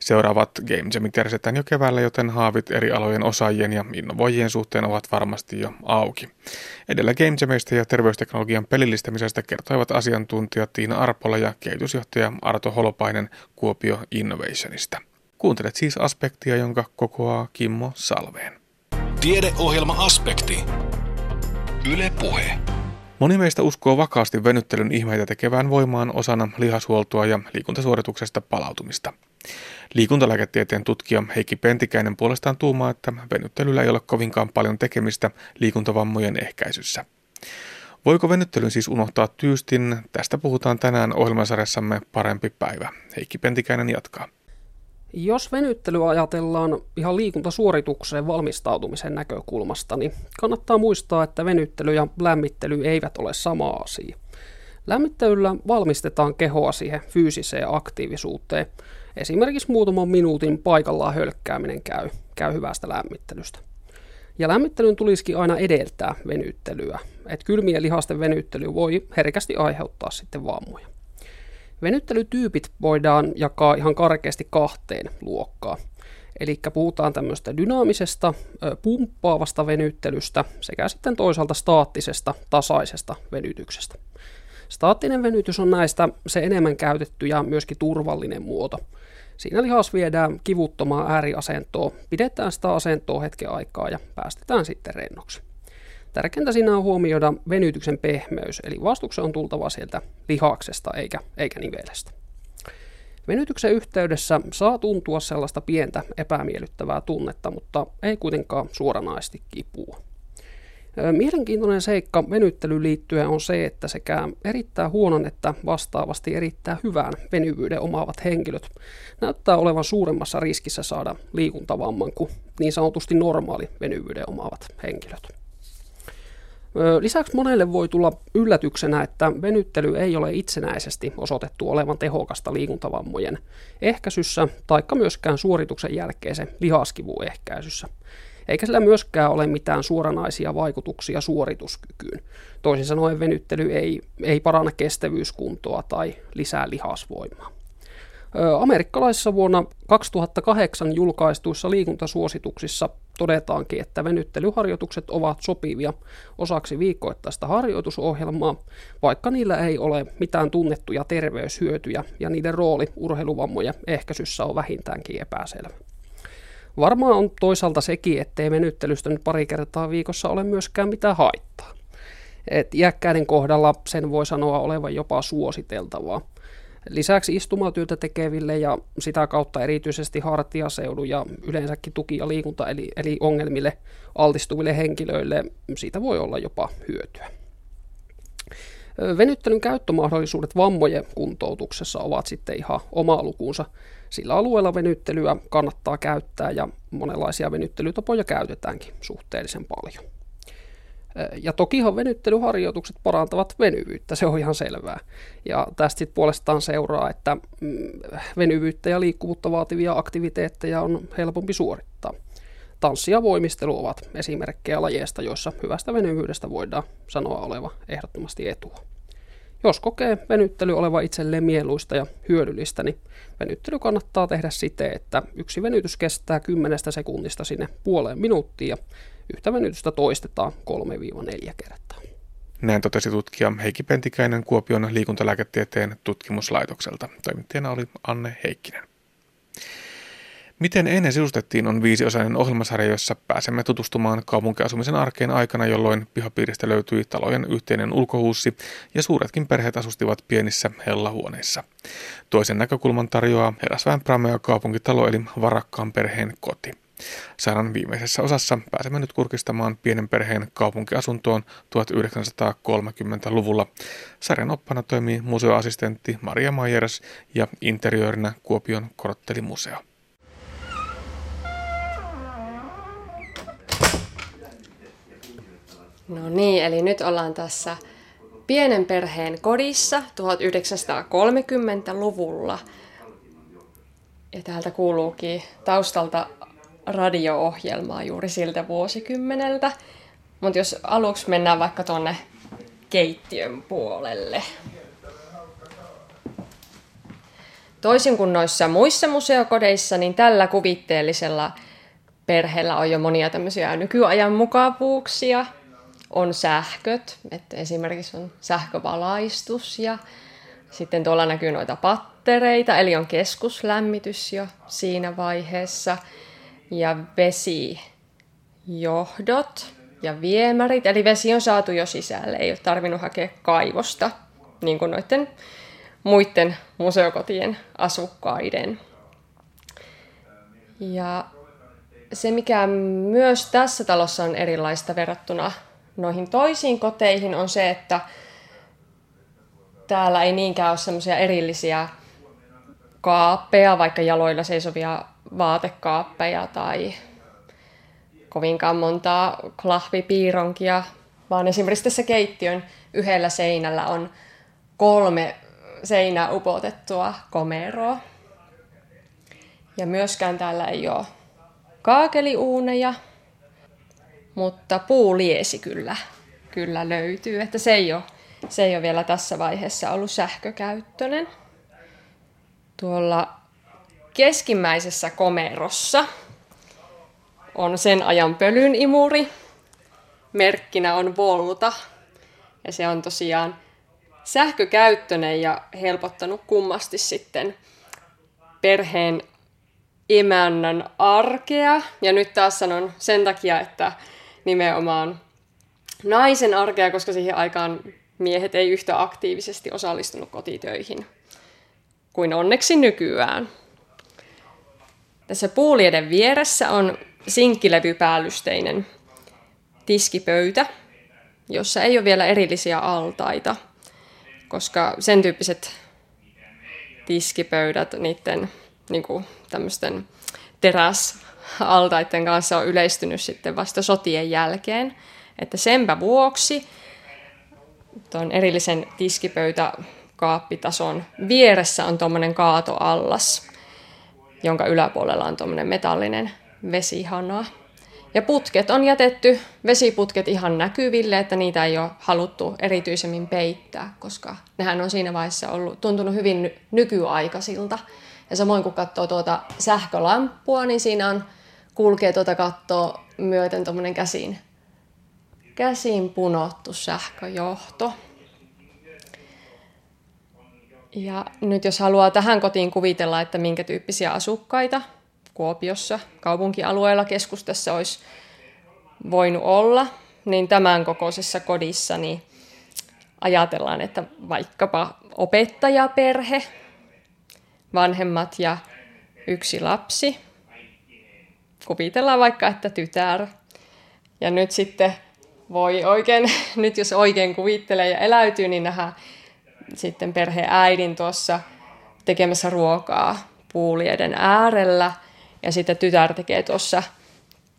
Seuraavat Game Jamit järjestetään jo keväällä, joten haavit eri alojen osaajien ja innovoijien suhteen ovat varmasti jo auki. Edellä Game Jamista ja terveysteknologian pelillistämisestä kertoivat asiantuntija Tiina Arpola ja kehitysjohtaja Arto Holopainen Kuopio Innovationista. Kuuntelet siis Aspektia, jonka kokoaa Kimmo Salveen. Tiedeohjelma Aspekti. Yle Puhe. Moni meistä uskoo vakaasti venyttelyn ihmeitä tekevään voimaan osana lihashuoltoa ja liikuntasuorituksesta palautumista. Liikuntalääketieteen tutkija Heikki Pentikäinen puolestaan tuumaa, että venyttelyllä ei ole kovinkaan paljon tekemistä liikuntavammojen ehkäisyssä. Voiko venyttelyn siis unohtaa tyystin? Tästä puhutaan tänään ohjelmasarjassamme Parempi päivä. Heikki Pentikäinen jatkaa. Jos venyttelyä ajatellaan ihan liikuntasuoritukseen valmistautumisen näkökulmasta, niin kannattaa muistaa, että venyttely ja lämmittely eivät ole sama asia. Lämmittelyllä valmistetaan kehoa siihen fyysiseen aktiivisuuteen. Esimerkiksi muutaman minuutin paikallaan hölkkääminen käy, käy hyvästä lämmittelystä. Ja lämmittelyn tulisikin aina edeltää venyttelyä, että kylmien lihasten venyttely voi herkästi aiheuttaa sitten vammoja. Venyttelytyypit voidaan jakaa ihan karkeasti kahteen luokkaan. Eli puhutaan tämmöistä dynaamisesta, pumppaavasta venyttelystä sekä sitten toisaalta staattisesta, tasaisesta venytyksestä. Staattinen venytys on näistä se enemmän käytetty ja myöskin turvallinen muoto. Siinä lihas viedään kivuttomaan ääriasentoon, pidetään sitä asentoa hetken aikaa ja päästetään sitten rennoksi. Tärkeintä siinä on huomioida venytyksen pehmeys, eli vastuksen on tultava sieltä lihaksesta eikä, eikä nivelestä. Venytyksen yhteydessä saa tuntua sellaista pientä epämiellyttävää tunnetta, mutta ei kuitenkaan suoranaisesti kipua. Mielenkiintoinen seikka venyttelyyn liittyen on se, että sekä erittäin huonon että vastaavasti erittäin hyvän venyvyyden omaavat henkilöt näyttää olevan suuremmassa riskissä saada liikuntavamman kuin niin sanotusti normaali venyvyyden omaavat henkilöt. Lisäksi monelle voi tulla yllätyksenä, että venyttely ei ole itsenäisesti osoitettu olevan tehokasta liikuntavammojen ehkäisyssä taikka myöskään suorituksen jälkeisen lihaskivun ehkäisyssä. Eikä sillä myöskään ole mitään suoranaisia vaikutuksia suorituskykyyn. Toisin sanoen venyttely ei, ei paranna kestävyyskuntoa tai lisää lihasvoimaa. Amerikkalaisissa vuonna kaksituhattakahdeksan julkaistuissa liikuntasuosituksissa todetaankin, että venyttelyharjoitukset ovat sopivia osaksi viikoittaista harjoitusohjelmaa, vaikka niillä ei ole mitään tunnettuja terveyshyötyjä ja niiden rooli urheiluvammojen ehkäisyssä on vähintäänkin epäselvä. Varmaan on toisaalta sekin, ettei venyttelystä nyt pari kertaa viikossa ole myöskään mitään haittaa. Et iäkkäiden kohdalla sen voi sanoa olevan jopa suositeltavaa. Lisäksi istumatyötä tekeville ja sitä kautta erityisesti hartiaseudun ja yleensäkin tuki- ja liikunta- eli, eli ongelmille altistuville henkilöille siitä voi olla jopa hyötyä. Venyttelyn käyttömahdollisuudet vammojen kuntoutuksessa ovat sitten ihan oma lukuunsa. Sillä alueella venyttelyä kannattaa käyttää ja monenlaisia venyttelytapoja käytetäänkin suhteellisen paljon. Ja tokihan venyttelyharjoitukset parantavat venyvyyttä, se on ihan selvää. Ja tästä sitten puolestaan seuraa, että venyvyyttä ja liikkuvuutta vaativia aktiviteetteja on helpompi suorittaa. Tanssi ja voimistelu ovat esimerkkejä lajeista, joissa hyvästä venyvyydestä voidaan sanoa oleva ehdottomasti etua. Jos kokee venyttely oleva itselleen mieluista ja hyödyllistä, niin venyttely kannattaa tehdä siten, että yksi venytys kestää kymmenestä sekunnista sinne puoleen minuuttiin ja yhtä venytystä toistetaan kolme neljä kertaa. Näin totesi tutkija Heikki Pentikäinen Kuopion liikuntalääketieteen tutkimuslaitokselta. Toimittajana oli Anne Heikkinen. Miten ennen sisustettiin on viisiosainen ohjelmasarja, jossa pääsemme tutustumaan kaupunkiasumisen arkeen aikana, jolloin pihapiiristä löytyi talojen yhteinen ulkohuussi ja suuretkin perheet asustivat pienissä hellahuoneissa. Toisen näkökulman tarjoaa Eräsväen Pramea kaupunkitalo eli varakkaan perheen koti. Sarjan viimeisessä osassa pääsemme nyt kurkistamaan pienen perheen kaupunkiasuntoon tuhatyhdeksänsataakolmekymmentäluvulla. Sarjan oppana toimii museoassistentti Maria Majers ja interiöörinä Kuopion korttelimuseo. No niin, eli nyt ollaan tässä pienen perheen kodissa tuhatyhdeksänsataakolmekymmentäluvulla. Ja täältä kuuluukin taustalta radio-ohjelmaa juuri siltä vuosikymmeneltä. Mutta jos aluksi mennään vaikka tuonne keittiön puolelle. Toisin kuin noissa muissa museokodeissa, niin tällä kuvitteellisella perheellä on jo monia tämmöisiä nykyajan mukavuuksia. On sähköt, että esimerkiksi on sähkövalaistus ja sitten tuolla näkyy noita pattereita, eli on keskuslämmitys jo siinä vaiheessa ja vesijohdot ja viemärit, eli vesi on saatu jo sisälle, ei ole tarvinnut hakea kaivosta, niin kuin noiden muiden museokotien asukkaiden. Ja se, mikä myös tässä talossa on erilaista verrattuna noihin toisiin koteihin, on se, että täällä ei niinkään ole semmoisia erillisiä kaappeja, vaikka jaloilla seisovia vaatekaappeja tai kovinkaan montaa klahvipiironkia, vaan esimerkiksi tässä keittiön yhdellä seinällä on kolme seinää upotettua komeroa. Ja myöskään täällä ei ole kaakeliuuneja. Mutta puuliesi kyllä, kyllä löytyy, että se ei ole, se ei ole vielä tässä vaiheessa ollut sähkökäyttöinen. Tuolla keskimmäisessä komerossa on sen ajan pölyn imuri. Merkkinä on Voluta ja se on tosiaan sähkökäyttöinen ja helpottanut kummasti sitten perheen emännän arkea. Ja nyt taas sanon sen takia, että nimenomaan naisen arkea, koska siihen aikaan miehet ei yhtä aktiivisesti osallistunut kotitöihin kuin onneksi nykyään. Tässä puulieden vieressä on sinkkilevypäällysteinen tiskipöytä, jossa ei ole vielä erillisiä altaita, koska sen tyyppiset tiskipöydät niiden niin kuin tämmöisten teräsaltaiden kanssa on yleistynyt sitten vasta sotien jälkeen. Että senpä vuoksi tuon erillisen tiskipöytäkaappitason vieressä on tuommoinen kaatoallas, jonka yläpuolella on tuommoinen metallinen vesihana. Ja putket on jätetty, vesiputket ihan näkyville, että niitä ei ole haluttu erityisemmin peittää, koska nehän on siinä vaiheessa ollut, tuntunut hyvin ny- nykyaikaisilta. Ja samoin kun katsoo tuota sähkölamppua, niin siinä on, kulkee tuota kattoa myöten tuommoinen käsiin, käsiin punottu sähköjohto. Ja nyt jos haluaa tähän kotiin kuvitella, että minkä tyyppisiä asukkaita Kuopiossa, kaupunkialueella, keskustassa olisi voinut olla, niin tämän kokoisessa kodissa niin ajatellaan, että vaikkapa opettajaperhe, vanhemmat ja yksi lapsi. Kuvitellaan vaikka, että tytär. Ja nyt sitten voi oikein, nyt jos oikein kuvittelee ja eläytyy, niin nähdään sitten perheen äidin tuossa tekemässä ruokaa puulieden äärellä. Ja sitten tytär tekee tuossa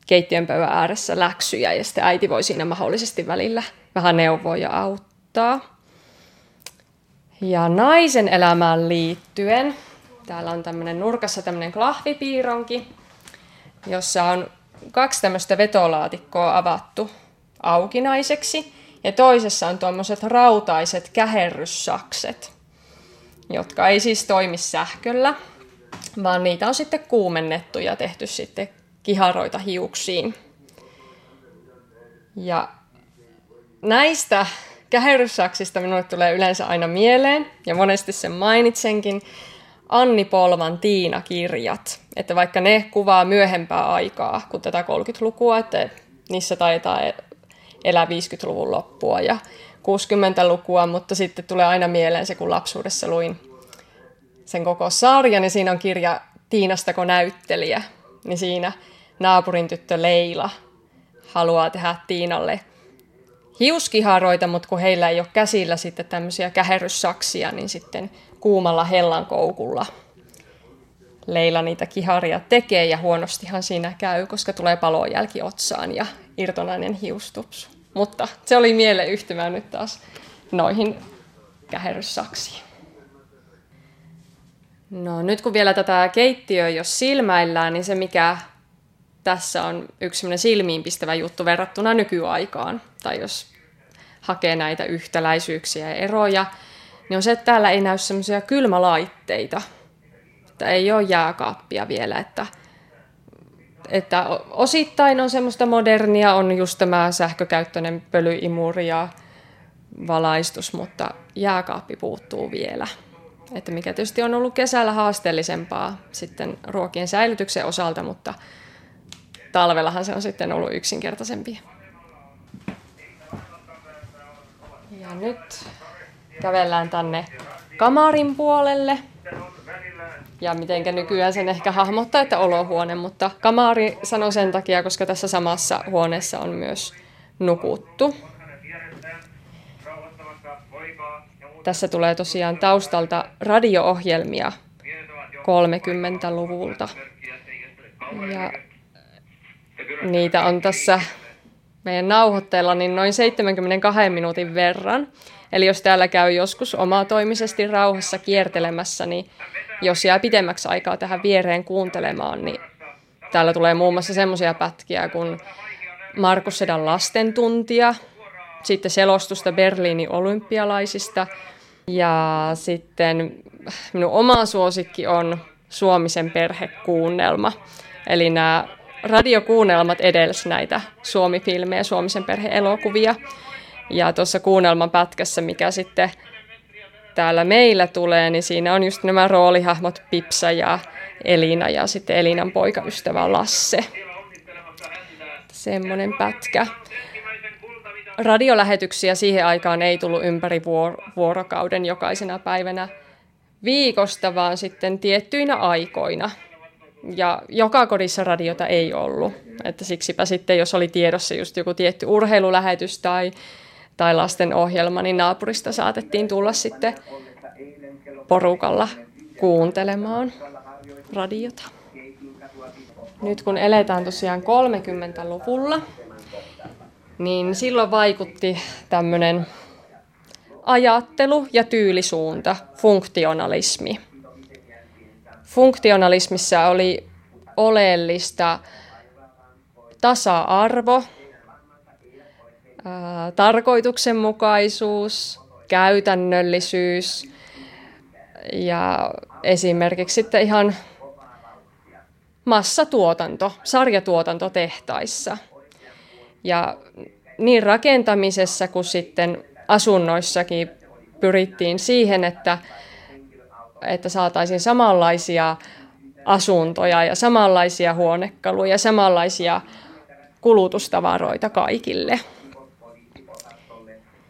keittiönpöydän ääressä läksyjä ja sitten äiti voi siinä mahdollisesti välillä vähän neuvoa ja auttaa. Ja naisen elämään liittyen, täällä on tämmöinen nurkassa tämmöinen klahvipiironki, jossa on kaksi tämmöistä vetolaatikkoa avattu aukinaiseksi. Ja toisessa on tuommoiset rautaiset käherryssakset, jotka ei siis toimi sähköllä, vaan niitä on sitten kuumennettu ja tehty sitten kiharoita hiuksiin. Ja näistä käherryssaksista minulle tulee yleensä aina mieleen, ja monesti sen mainitsenkin, Anni Polvan Tiina-kirjat. Että vaikka ne kuvaa myöhempää aikaa kuin tätä kolmekymmentälukua, että niissä taitaa elää viisikymmentäluvun loppua ja kuusikymmentälukua, mutta sitten tulee aina mieleen se, kun lapsuudessa luin sen koko sarjan, niin siinä on kirja Tiinastako näyttelijä, niin siinä naapurin tyttö Leila haluaa tehdä Tiinalle hiuskiharoita, mutta kun heillä ei ole käsillä sitten tämmöisiä käherryssaksia, niin sitten kuumalla hellankoukulla Leila niitä kiharia tekee, ja huonostihan siinä käy, koska tulee palojälki otsaan ja irtonainen hiustupsu. Mutta se oli mieleen yhtymään nyt taas noihin käherryssaksiin. No nyt kun vielä tätä keittiöä jos silmäillään, niin se mikä tässä on yksi sellainen silmiinpistävä juttu verrattuna nykyaikaan, tai jos hakee näitä yhtäläisyyksiä ja eroja, niin on se, että täällä ei näy semmoisia kylmälaitteita. Että ei ole jääkaappia vielä, että, että osittain on semmoista modernia, on just tämä sähkökäyttöinen pölyimuri ja valaistus, mutta jääkaappi puuttuu vielä. Että mikä tietysti on ollut kesällä haasteellisempaa sitten ruokien säilytyksen osalta, mutta talvellahan se on sitten ollut yksinkertaisempi. Ja nyt kävellään tänne kamarin puolelle. Ja mitenkä nykyään sen ehkä hahmottaa, että olohuone, mutta kamari sanoi sen takia, koska tässä samassa huoneessa on myös nukuttu. Tässä tulee tosiaan taustalta radio-ohjelmia kolmekymmentäluvulta. Ja niitä on tässä meidän nauhoitteella niin noin seitsemänkymmentäkaksi minuutin verran. Eli jos täällä käy joskus omatoimisesti rauhassa kiertelemässä, niin jos jää pidemmäksi aikaa tähän viereen kuuntelemaan, niin täällä tulee muun muassa semmoisia pätkiä kuin Markus Sedan lasten tuntia, sitten selostusta Berliinin olympialaisista ja sitten minun oma suosikki on Suomisen perhekuunnelma. Eli nämä radiokuunnelmat edelsi näitä Suomi-filmejä, Suomisen perhe-elokuvia. Ja tuossa kuunnelman pätkässä, mikä sitten täällä meillä tulee, niin siinä on just nämä roolihahmot Pipsa ja Elina ja sitten Elinan poikaystävä Lasse. Semmoinen pätkä. Radiolähetyksiä siihen aikaan ei tullut ympäri vuorokauden jokaisena päivänä viikosta, vaan sitten tiettyinä aikoina. Ja joka kodissa radiota ei ollut. Että siksipä sitten, jos oli tiedossa just joku tietty urheilulähetys tai, tai lasten ohjelma, niin naapurista saatettiin tulla sitten porukalla kuuntelemaan radiota. Nyt kun eletään tosiaan kolmekymmentäluvulla, niin silloin vaikutti tämmöinen ajattelu ja tyylisuunta, funktionalismi. Funktionalismissa oli oleellista tasa-arvo, ää, tarkoituksenmukaisuus, käytännöllisyys ja esimerkiksi sitten ihan massatuotanto, sarjatuotanto tehtaissa. Ja niin rakentamisessa kuin sitten asunnoissakin pyrittiin siihen, että, että saataisiin samanlaisia asuntoja ja samanlaisia huonekaluja ja samanlaisia kulutustavaroita kaikille.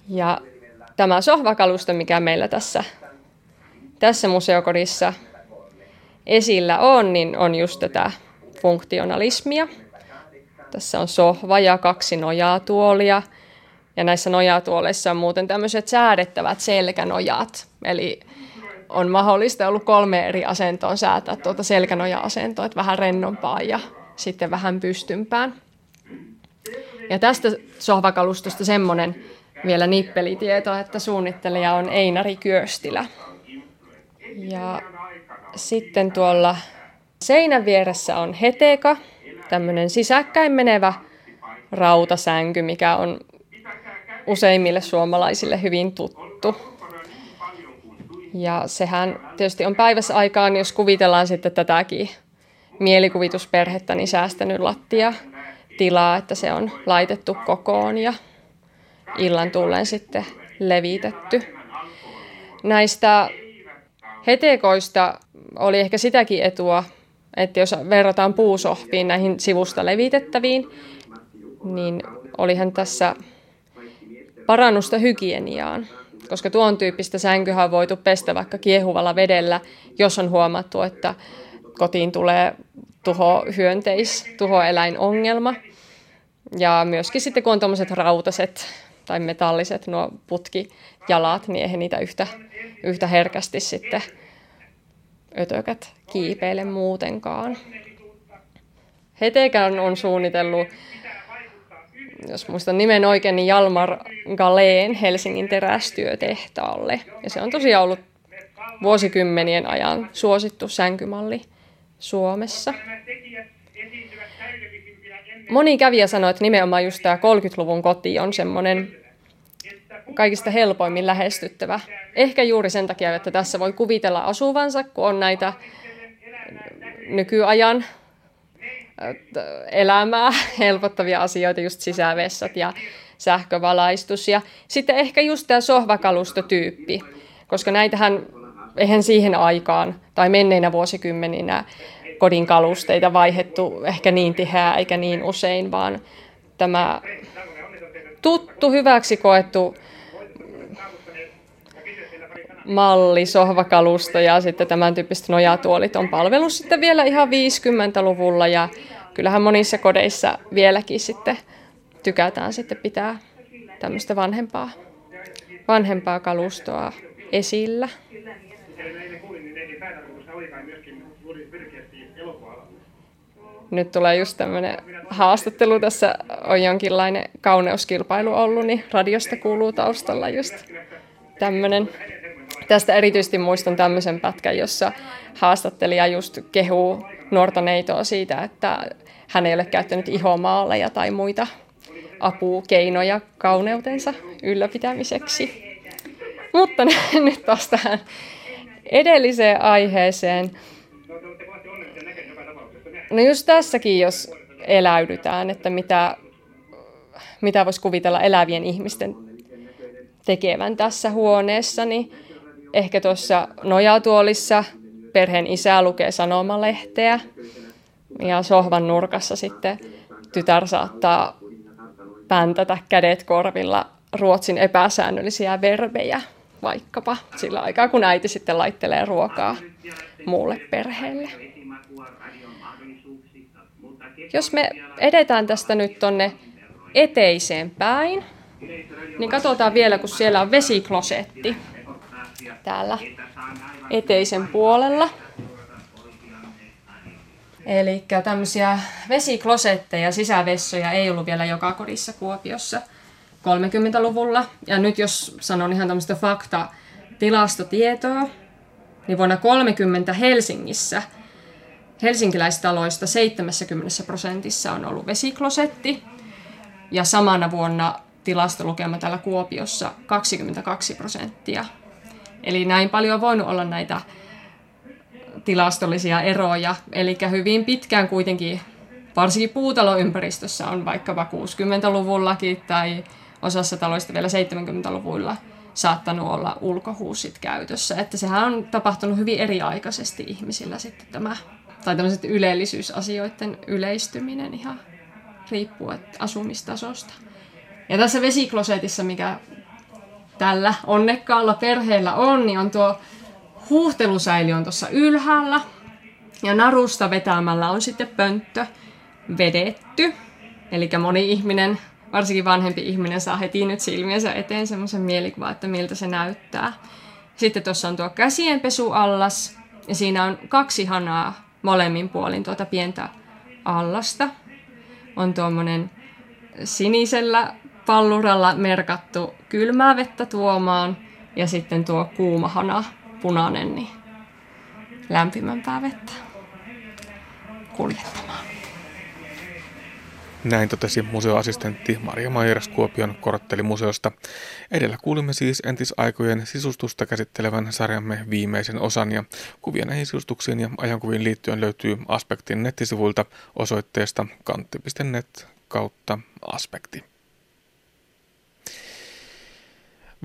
Ja tämä sohvakalusto, mikä meillä tässä, tässä museokodissa esillä on, niin on just tätä funktionalismia. Tässä on sohva ja kaksi nojatuolia. Ja näissä nojatuoleissa on muuten tämmöiset säädettävät selkänojat. Eli on mahdollista ollut kolme eri asentoon säätää tuota selkänoja-asentoa, että vähän rennompaa ja sitten vähän pystympään. Ja tästä sohvakalustosta semmoinen vielä nippelitieto, että suunnittelija on Einari Kyöstilä. Ja sitten tuolla seinän vieressä on Heteka, tämmöinen sisäkkäin menevä rautasänky, mikä on useimmille suomalaisille hyvin tuttu. Ja sehän tietysti on päivässä aikaan, jos kuvitellaan sitten tätäkin mielikuvitusperhettä, niin säästänyt lattia tilaa, että se on laitettu kokoon ja illan tulleen sitten levitetty. Näistä hetekoista oli ehkä sitäkin etua, että jos verrataan puusohviin näihin sivusta levitettäviin, niin olihan tässä parannusta hygieniaan, koska tuon tyyppistä sänkyhän on voitu pestä vaikka kiehuvalla vedellä, jos on huomattu, että kotiin tulee tuhohyönteis, tuhoeläinongelma. Ja myöskin sitten kun on tuommoiset rautaset tai metalliset nuo putkijalat, niin eihän niitä yhtä, yhtä herkästi sitten ötökät kiipeile muutenkaan. Hetekän on suunnitellut, jos muistan nimen oikein, niin Jalmar Galeen Helsingin terästyötehtaalle. Ja se on tosiaan ollut vuosikymmenien ajan suosittu sänkymalli Suomessa. Moni kävijä sanoi, että nimenomaan just tämä kolmekymmentäluvun koti on semmoinen kaikista helpoimmin lähestyttävä. Ehkä juuri sen takia, että tässä voi kuvitella asuvansa, kun on näitä nykyajan elämää helpottavia asioita, just sisävessat ja sähkövalaistus. Ja sitten ehkä just tämä sohvakalustotyyppi, koska näitähän, eihän siihen aikaan tai menneinä vuosikymmeninä kodin kalusteita vaihdettu ehkä niin tiheää eikä niin usein, vaan tämä tuttu, hyväksi koettu malli, sohvakalusto ja sitten tämän tyyppiset nojatuolit on palvelu sitten vielä ihan viisikymmentäluvulla ja kyllähän monissa kodeissa vieläkin sitten tykätään sitten pitää tämmöistä vanhempaa, vanhempaa kalustoa esillä. Nyt tulee just tämmöinen haastattelu, tässä on jonkinlainen kauneuskilpailu ollut, niin radiosta kuuluu taustalla just tämmöinen. Tästä erityisesti muistan tämmöisen pätkän, jossa haastattelija just kehuu nuorta neitoa siitä, että hän ei ole käyttänyt ihomaaleja tai muita apukeinoja kauneutensa ylläpitämiseksi. Mutta nyt taas tähän edelliseen aiheeseen. No just tässäkin, jos eläydytään, että mitä, mitä voisi kuvitella elävien ihmisten tekevän tässä huoneessa, niin Ehkä tuossa nojatuolissa perheen isä lukee sanomalehteä ja sohvan nurkassa sitten tytär saattaa päntätä kädet korvilla ruotsin epäsäännöllisiä verbejä vaikkapa sillä aikaa, kun äiti sitten laittelee ruokaa muulle perheelle. Jos me edetään tästä nyt tuonne eteiseen päin, niin katsotaan vielä, kun siellä on vesiklosetti täällä eteisen puolella. Eli tämmöisiä vesiklosetteja, sisävessoja ei ollut vielä joka kodissa Kuopiossa kolmekymmentäluvulla. Ja nyt jos sanon ihan tämmöistä faktatilastotietoa, niin vuonna kolmekymmentä Helsingissä helsinkiläistaloista seitsemässäkymmenessä prosentissa on ollut vesiklosetti. Ja samana vuonna tilastolukema täällä Kuopiossa kaksikymmentäkaksi prosenttia. Eli näin paljon on voinut olla näitä tilastollisia eroja. Eli hyvin pitkään kuitenkin, varsinkin puutaloympäristössä on vaikkapa kuusikymmentäluvullakin tai osassa taloista vielä seitsemänkymmentäluvuilla saattanut olla ulkohuussit käytössä. Että sehän on tapahtunut hyvin eriaikaisesti ihmisillä sitten tämä, tai tämmöiset ylellisyysasioiden yleistyminen ihan riippuu asumistasosta. Ja tässä vesiklosetissa, mikä tällä onnekkaalla perheellä on, niin on tuo huuhtelusäiliö on tuossa ylhäällä ja narusta vetämällä on sitten pönttö vedetty. Eli moni ihminen, varsinkin vanhempi ihminen, saa heti nyt silmiensä eteen semmoisen mielikuvan, että miltä se näyttää. Sitten tuossa on tuo käsienpesuallas ja siinä on kaksi hanaa molemmin puolin tuota pientä allasta. On tuommoinen sinisellä palluralla merkattu kylmää vettä tuomaan ja sitten tuo kuuma hana, punainen, niin lämpimämpää vettä kuljettamaan. Näin totesi museoassistentti Maria Majers Kuopion korttelimuseosta. Edellä kuulimme siis entisaikojen sisustusta käsittelevän sarjamme viimeisen osan, ja kuvia näihin sisustuksiin ja ajankuviin liittyen löytyy Aspektin nettisivuilta osoitteesta kantti piste net kautta aspekti.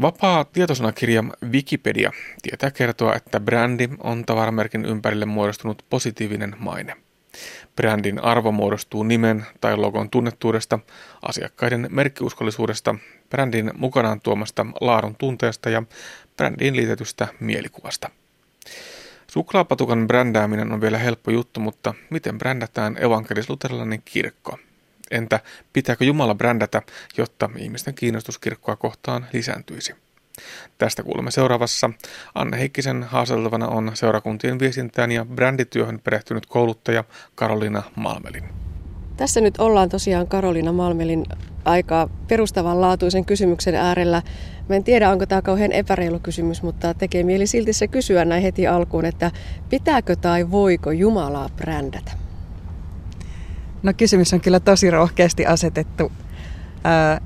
Vapaa tietosanakirja Wikipedia tietää kertoa, että brändi on tavaramerkin ympärille muodostunut positiivinen maine. Brändin arvo muodostuu nimen tai logon tunnettuudesta, asiakkaiden merkkiuskollisuudesta, brändin mukanaan tuomasta laadun tunteesta ja brändiin liitetystä mielikuvasta. Suklaapatukan brändääminen on vielä helppo juttu, mutta miten brändätään evankelis-luterilainen kirkko? Entä pitääkö Jumala brändätä, jotta ihmisten kiinnostus kirkkoa kohtaan lisääntyisi? Tästä kuulemme seuraavassa. Anne Heikkisen haastateltavana on seurakuntien viestintään ja brändityöhön perehtynyt kouluttaja Karoliina Malmelin. Tässä nyt ollaan tosiaan Karoliina Malmelin aika perustavanlaatuisen kysymyksen äärellä. Mä en tiedä, onko tämä kauhean epäreilu kysymys, mutta tekee mieli silti se kysyä näin heti alkuun, että pitääkö tai voiko Jumalaa brändätä? No kysymys on kyllä tosi rohkeasti asetettu. Ää,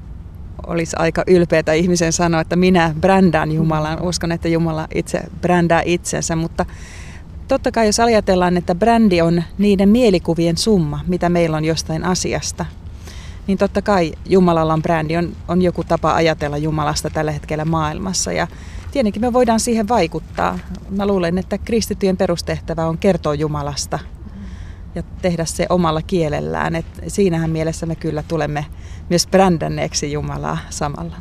olisi aika ylpeätä ihmisen sanoa, että minä brändään Jumalan. Uskon, että Jumala itse brändää itsensä, mutta totta kai jos ajatellaan, että brändi on niiden mielikuvien summa, mitä meillä on jostain asiasta, niin totta kai Jumalalla on brändi, on, on joku tapa ajatella Jumalasta tällä hetkellä maailmassa ja tietenkin me voidaan siihen vaikuttaa. Mä luulen, että kristityön perustehtävä on kertoa Jumalasta ja tehdä se omalla kielellään. Et siinähän mielessä me kyllä tulemme myös brändänneeksi Jumalaa samalla.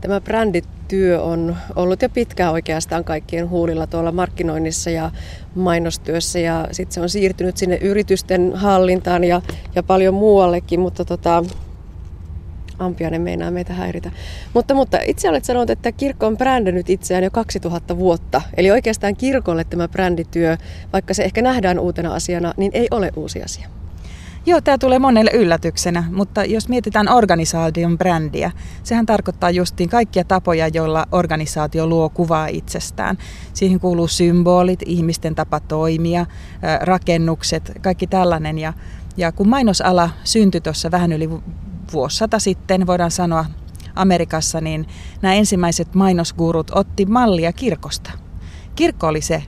Tämä brändityö on ollut jo pitkään oikeastaan kaikkien huulilla tuolla markkinoinnissa ja mainostyössä. Ja sitten se on siirtynyt sinne yritysten hallintaan ja, ja paljon muuallekin, mutta tota, Ampiainen meinaa meitä häiritä. Mutta, mutta itse olet sanonut, että kirkko on brändännyt itseään jo kaksituhatta vuotta. Eli oikeastaan kirkolle tämä brändityö, vaikka se ehkä nähdään uutena asiana, niin ei ole uusi asia. Joo, tämä tulee monelle yllätyksenä, mutta jos mietitään organisaation brändiä, sehän tarkoittaa justiin kaikkia tapoja, joilla organisaatio luo kuvaa itsestään. Siihen kuuluu symbolit, ihmisten tapa toimia, rakennukset, kaikki tällainen. Ja, ja kun mainosala syntyi tuossa vähän yli vuosisata sitten, voidaan sanoa Amerikassa, niin nämä ensimmäiset mainosgurut otti mallia kirkosta. Kirkko oli se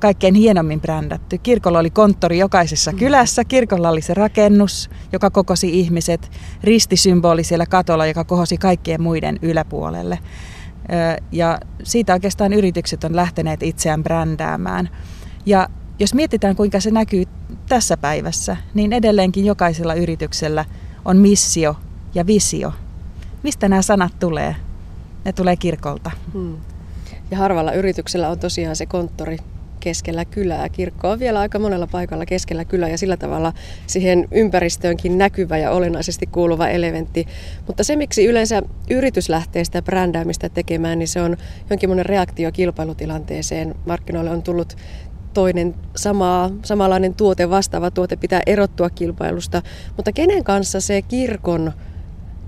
kaikkein hienommin brändätty. Kirkolla oli konttori jokaisessa kylässä, kirkolla oli se rakennus, joka kokosi ihmiset, ristisymboli siellä katolla, joka kohosi kaikkien muiden yläpuolelle. ja siitä oikeastaan yritykset on lähteneet itseään brändäämään. Ja jos mietitään, kuinka se näkyy tässä päivässä, niin edelleenkin jokaisella yrityksellä on missio ja visio. Mistä nämä sanat tulee? Ne tulee kirkolta. Hmm. Ja harvalla yrityksellä on tosiaan se konttori keskellä kylää. Kirkko on vielä aika monella paikalla keskellä kylää ja sillä tavalla siihen ympäristöönkin näkyvä ja olennaisesti kuuluva elementti. Mutta se, miksi yleensä yritys lähtee sitä brändäämistä tekemään, niin se on jonkinlainen reaktio kilpailutilanteeseen. Markkinoille on tullut toinen sama, samanlainen tuote, vastaava tuote, pitää erottua kilpailusta. Mutta kenen kanssa se kirkon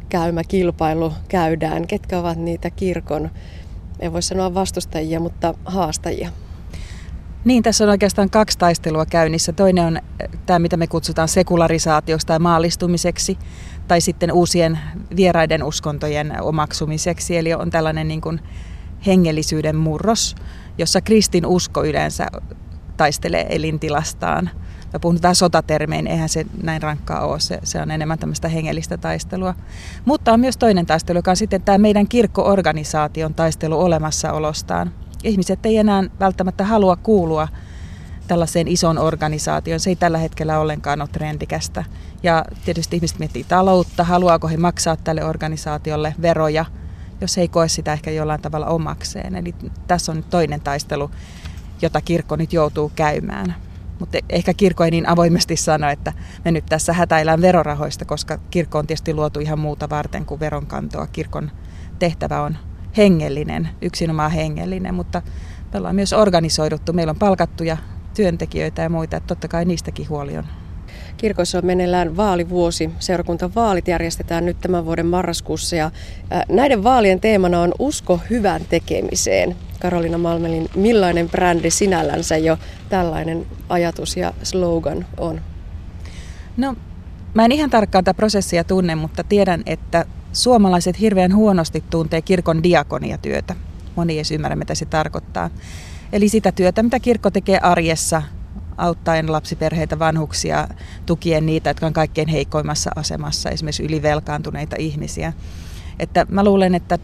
käymä kilpailu käydään? Ketkä ovat niitä kirkon, en voi sanoa vastustajia, mutta haastajia? Niin, tässä on oikeastaan kaksi taistelua käynnissä. Toinen on tämä, mitä me kutsutaan sekularisaatioksi tai maallistumiseksi, tai sitten uusien vieraiden uskontojen omaksumiseksi. Eli on tällainen niin kuin hengellisyyden murros, jossa kristin usko yleensä taistelee elintilastaan. Mä puhun vähän sotatermein, eihän se näin rankkaa ole, se, se on enemmän tämmöistä hengellistä taistelua. Mutta on myös toinen taistelu, joka on sitten tämä meidän kirkkoorganisaation taistelu olemassaolostaan. Ihmiset ei enää välttämättä halua kuulua tällaiseen isoon organisaatioon, se ei tällä hetkellä ollenkaan ole trendikästä. Ja tietysti ihmiset miettii taloutta, haluaako he maksaa tälle organisaatiolle veroja, jos he ei koe sitä ehkä jollain tavalla omakseen. Eli tässä on nyt toinen taistelu, jota kirkko nyt joutuu käymään. Mutta ehkä kirkko ei niin avoimesti sano, että me nyt tässä hätäillään verorahoista, koska kirkko on tietysti luotu ihan muuta varten kuin veronkantoa. Kirkon tehtävä on hengellinen, yksinomaan hengellinen, mutta me ollaan myös organisoiduttu. Meillä on palkattuja työntekijöitä ja muita, että totta kai niistäkin huoli on. Kirkossa on meneillään vaalivuosi. Seurakuntavaalit järjestetään nyt tämän vuoden marraskuussa ja näiden vaalien teemana on usko hyvän tekemiseen. Karoliina Malmelin, millainen brändi sinällänsä jo tällainen ajatus ja slogan on? No, mä en ihan tarkkaan tätä prosessia tunne, mutta tiedän, että suomalaiset hirveän huonosti tuntee kirkon diakoniatyötä. Moni ei edes ymmärrä, mitä se tarkoittaa. Eli sitä työtä, mitä kirkko tekee arjessa, auttaen lapsiperheitä, vanhuksia, tukien niitä, jotka on kaikkein heikoimmassa asemassa, esimerkiksi ylivelkaantuneita ihmisiä. Että mä luulen, että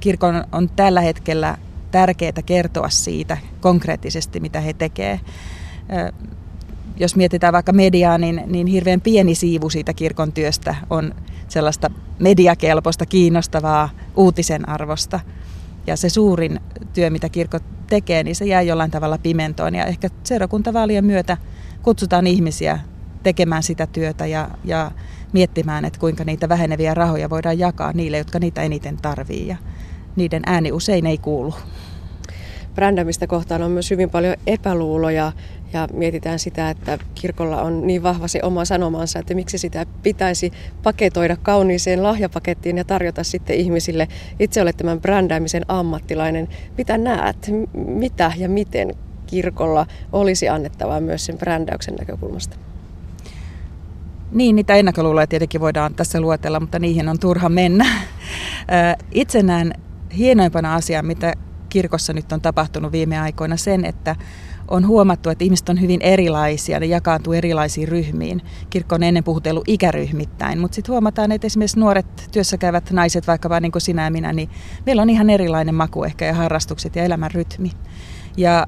kirkon on tällä hetkellä tärkeää kertoa siitä konkreettisesti, mitä he tekevät. Jos mietitään vaikka mediaa, niin, niin hirveän pieni siivu siitä kirkon työstä on sellaista mediakelpoista, kiinnostavaa, uutisen arvosta. Ja se suurin työ, mitä kirkko tekee, niin se jää jollain tavalla pimentoon. Ja ehkä seurakuntavaalien myötä kutsutaan ihmisiä tekemään sitä työtä ja, ja miettimään, että kuinka niitä väheneviä rahoja voidaan jakaa niille, jotka niitä eniten tarvitsee. Ja niiden ääni usein ei kuulu. Brändäämistä kohtaan on myös hyvin paljon epäluuloja ja mietitään sitä, että kirkolla on niin vahva se oma sanomansa, että miksi sitä pitäisi paketoida kauniiseen lahjapakettiin ja tarjota sitten ihmisille. Itse olet tämän brändäämisen ammattilainen. Mitä näet? Mitä ja miten kirkolla olisi annettavaa myös sen brändäyksen näkökulmasta? Niin, niitä ennakkoluuloja tietenkin voidaan tässä luetella, mutta niihin on turha mennä. Itse näen hienoimpana asiaa, mitä kirkossa nyt on tapahtunut viime aikoina, sen, että on huomattu, että ihmiset on hyvin erilaisia, ne jakaantuu erilaisiin ryhmiin. Kirkko on ennen puhutellut ikäryhmittäin, mutta sitten huomataan, että esimerkiksi nuoret työssäkäyvät naiset, vaikka vaan niin kuin sinä ja minä, niin meillä on ihan erilainen maku ehkä ja harrastukset ja elämän rytmi. Ja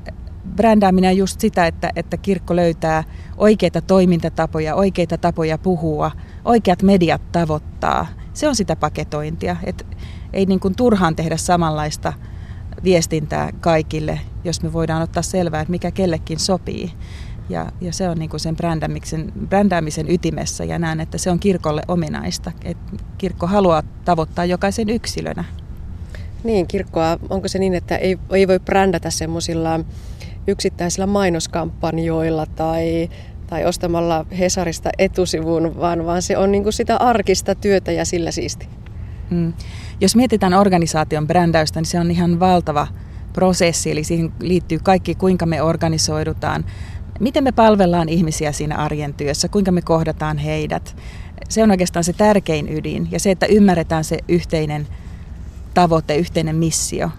brändääminen on just sitä, että, että kirkko löytää oikeita toimintatapoja, oikeita tapoja puhua, oikeat mediat tavoittaa. Se on sitä paketointia, että ei niin kuin turhaan tehdä samanlaista viestintää kaikille, jos me voidaan ottaa selvää, että mikä kellekin sopii. Ja, ja se on niin kuin sen brändäämisen, brändäämisen ytimessä ja näen, että se on kirkolle ominaista. Et kirkko haluaa tavoittaa jokaisen yksilönä. Niin, kirkkoa, onko se niin, että ei, ei voi brändätä semmoisilla yksittäisillä mainoskampanjoilla tai, tai ostamalla Hesarista etusivun, vaan, vaan se on niin kuin sitä arkista työtä ja sillä siisti. Mm. Jos mietitään organisaation brändäystä, niin se on ihan valtava prosessi, eli siihen liittyy kaikki, kuinka me organisoidutaan, miten me palvellaan ihmisiä siinä arjen työssä, kuinka me kohdataan heidät. Se on oikeastaan se tärkein ydin ja se, että ymmärretään se yhteinen tavoite, yhteinen missio.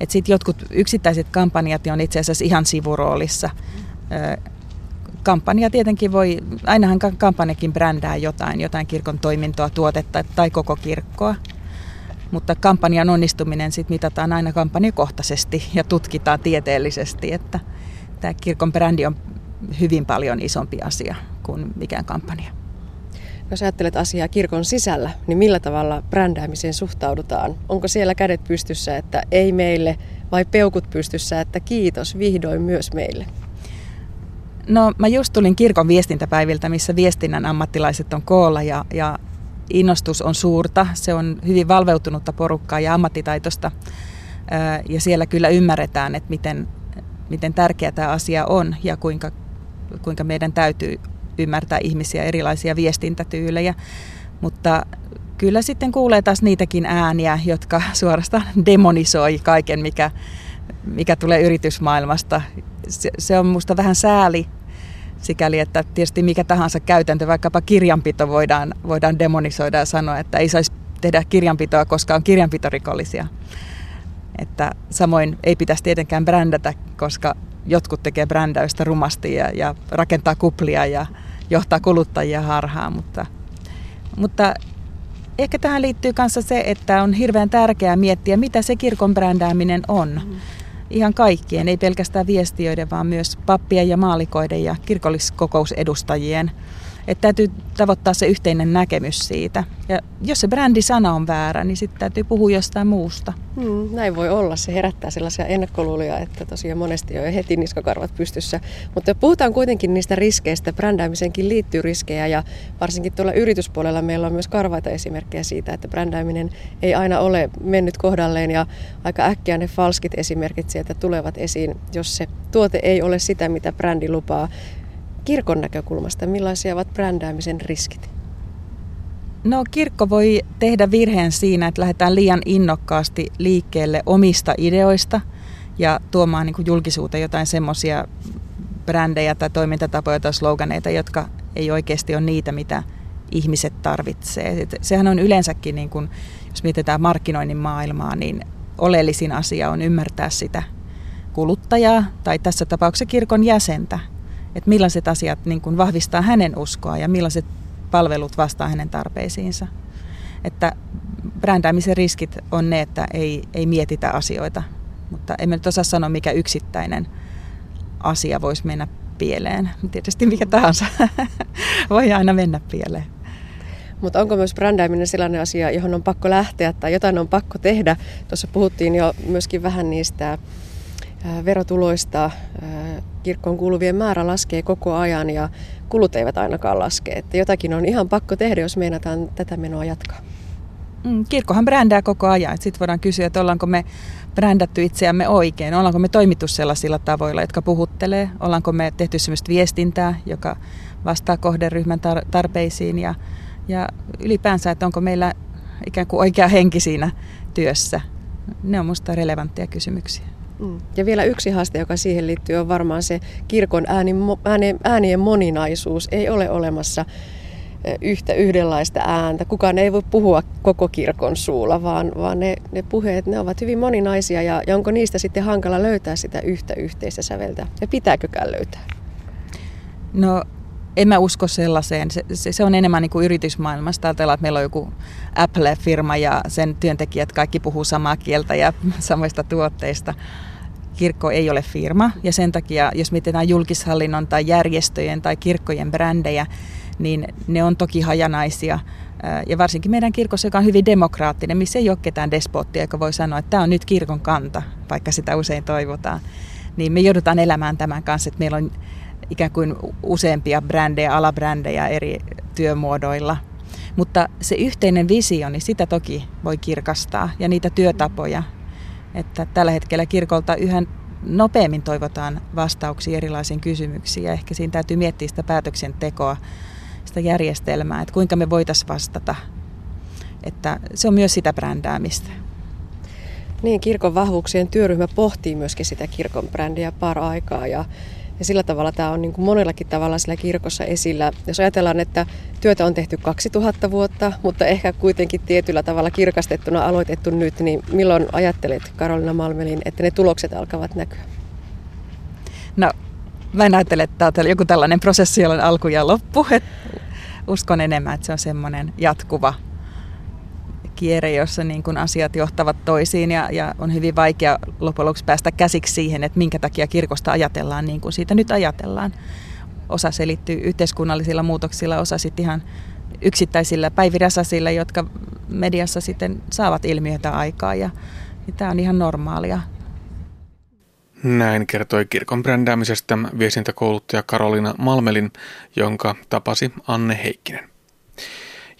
Et sit jotkut yksittäiset kampanjat on itse asiassa ihan sivuroolissa. Kampanja tietenkin voi, ainahan kampanjakin brändää jotain, jotain kirkon toimintoa, tuotetta tai koko kirkkoa. mutta kampanjan onnistuminen sit mitataan aina kampanjakohtaisesti ja tutkitaan tieteellisesti, että tämä kirkon brändi on hyvin paljon isompi asia kuin mikään kampanja. Jos ajattelet asiaa kirkon sisällä, niin millä tavalla brändäämiseen suhtaudutaan? Onko siellä kädet pystyssä, että ei meille, vai peukut pystyssä, että kiitos vihdoin myös meille? No, mä just tulin kirkon viestintäpäiviltä, missä viestinnän ammattilaiset on koolla ja, ja innostus on suurta. Se on hyvin valveutunutta porukkaa ja ammattitaitosta ja siellä kyllä ymmärretään, että miten, miten tärkeä tämä asia on ja kuinka, kuinka meidän täytyy ymmärtää ihmisiä erilaisia viestintätyylejä, mutta kyllä sitten kuulee taas niitäkin ääniä, jotka suorastaan demonisoi kaiken, mikä, mikä tulee yritysmaailmasta. Se, se on musta vähän sääli sikäli, että tietysti mikä tahansa käytäntö, vaikkapa kirjanpito voidaan, voidaan demonisoida ja sanoa, että ei saisi tehdä kirjanpitoa, koska on kirjanpitorikollisia. Että samoin ei pitäisi tietenkään brändätä, koska jotkut tekee brändäystä rumasti ja, ja rakentaa kuplia ja johtaa kuluttajia harhaan, mutta, mutta ehkä tähän liittyy kanssa se, että on hirveän tärkeää miettiä, mitä se kirkon brändääminen on. Ihan kaikkien, ei pelkästään viestiöiden, vaan myös pappien ja maalikoiden ja kirkolliskokousedustajien. Että täytyy tavoittaa se yhteinen näkemys siitä. Ja jos se brändisana on väärä, niin sitten täytyy puhua jostain muusta. Hmm, näin voi olla. Se herättää sellaisia ennakkoluuloja, että tosiaan monesti on heti niskakarvat pystyssä. Mutta puhutaan kuitenkin niistä riskeistä. Brändäämiseenkin liittyy riskejä ja varsinkin tuolla yrityspuolella meillä on myös karvaita esimerkkejä siitä, että brändääminen ei aina ole mennyt kohdalleen ja aika äkkiä ne falskit esimerkit sieltä tulevat esiin, jos se tuote ei ole sitä, mitä brändi lupaa. Kirkon näkökulmasta, millaisia ovat brändäämisen riskit? No, kirkko voi tehdä virheen siinä, että lähdetään liian innokkaasti liikkeelle omista ideoista ja tuomaan niin kuin julkisuuteen jotain semmoisia brändejä tai toimintatapoja tai sloganeita, jotka ei oikeasti ole niitä, mitä ihmiset tarvitsee. Et sehän on yleensäkin, niin kuin, jos mietitään markkinoinnin maailmaa, niin oleellisin asia on ymmärtää sitä kuluttajaa tai tässä tapauksessa kirkon jäsentä. Että millaiset asiat niin kuin vahvistaa hänen uskoa ja millaiset palvelut vastaa hänen tarpeisiinsa. Että brändäämisen riskit on ne, että ei, ei mietitä asioita, mutta emme nyt osaa sanoa, mikä yksittäinen asia voisi mennä pieleen. Tietysti mikä tahansa voi aina mennä pieleen. Mutta onko myös brändääminen sellainen asia, johon on pakko lähteä tai jotain on pakko tehdä? Tuossa puhuttiin jo myöskin vähän niistä verotuloista. Kirkkoon kuuluvien määrä laskee koko ajan ja kulut eivät ainakaan laske. Että jotakin on ihan pakko tehdä, jos meinataan tätä menoa jatkaa. Mm, kirkkohan brändää koko ajan. Sitten voidaan kysyä, että ollaanko me brändätty itseämme oikein. Ollaanko me toimittu sellaisilla tavoilla, jotka puhuttelee. Ollaanko me tehty sellaista viestintää, joka vastaa kohderyhmän tar- tarpeisiin. Ja, ja ylipäänsä, että onko meillä ikään kuin oikea henki siinä työssä. Ne on musta relevantteja kysymyksiä. Ja vielä yksi haaste, joka siihen liittyy, on varmaan se kirkon ääni, äänien moninaisuus. Ei ole olemassa yhtä yhdenlaista ääntä. Kukaan ei voi puhua koko kirkon suulla, vaan, vaan ne, ne puheet ne ovat hyvin moninaisia. Ja, ja onko niistä sitten hankala löytää sitä yhtä yhteistä säveltä? Ja pitääkökään löytää? No, en mä usko sellaiseen. Se, se, se on enemmän niin kuin yritysmaailmasta. Ajatellaan, että meillä on joku Apple-firma ja sen työntekijät kaikki puhuu samaa kieltä ja samoista tuotteista. Kirkko ei ole firma ja sen takia, jos mietitään julkishallinnon tai järjestöjen tai kirkkojen brändejä, niin ne on toki hajanaisia. Ja varsinkin meidän kirkossa, joka on hyvin demokraattinen, missä ei ole ketään despoottia, joka voi sanoa, että tämä on nyt kirkon kanta, vaikka sitä usein toivotaan. Niin me joudutaan elämään tämän kanssa, että meillä on ikään kuin useampia brändejä, alabrändejä eri työmuodoilla. Mutta se yhteinen visio, niin sitä toki voi kirkastaa ja niitä työtapoja. Että tällä hetkellä kirkolta yhä nopeammin toivotaan vastauksia erilaisiin kysymyksiin. Ja ehkä siinä täytyy miettiä sitä päätöksentekoa, sitä järjestelmää, että kuinka me voitaisiin vastata. Että se on myös sitä brändäämistä. Niin, kirkon vahvuuksien työryhmä pohtii myöskin sitä kirkon brändiä paraikaa ja Ja sillä tavalla tämä on niin kuin monellakin tavalla sillä kirkossa esillä. Jos ajatellaan, että työtä on tehty kaksituhatta vuotta, mutta ehkä kuitenkin tietyllä tavalla kirkastettuna aloitettu nyt, niin milloin ajattelet, Karoliina Malmelin, että ne tulokset alkavat näkyä? No, mä en ajattele, että tämä on joku tällainen prosessi, jolla on alku ja loppu. Uskon enemmän, että se on semmoinen jatkuva kierre, jossa niin kuin asiat johtavat toisiin ja, ja on hyvin vaikea loppujen lopuksi päästä käsiksi siihen, että minkä takia kirkosta ajatellaan niin kuin siitä nyt ajatellaan. Osa selittyy yhteiskunnallisilla muutoksilla, osa sitten ihan yksittäisillä päiviräsäsillä, jotka mediassa sitten saavat ilmiötä aikaa ja, ja tämä on ihan normaalia. Näin kertoi kirkon brändäämisestä viestintäkouluttaja Karoliina Malmelin, jonka tapasi Anne Heikkinen.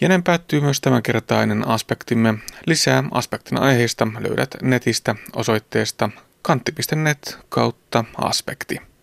Ja näin päättyy myös tämänkertainen aspektimme. Lisää aspektin aiheista löydät netistä osoitteesta kantti piste net kautta aspekti.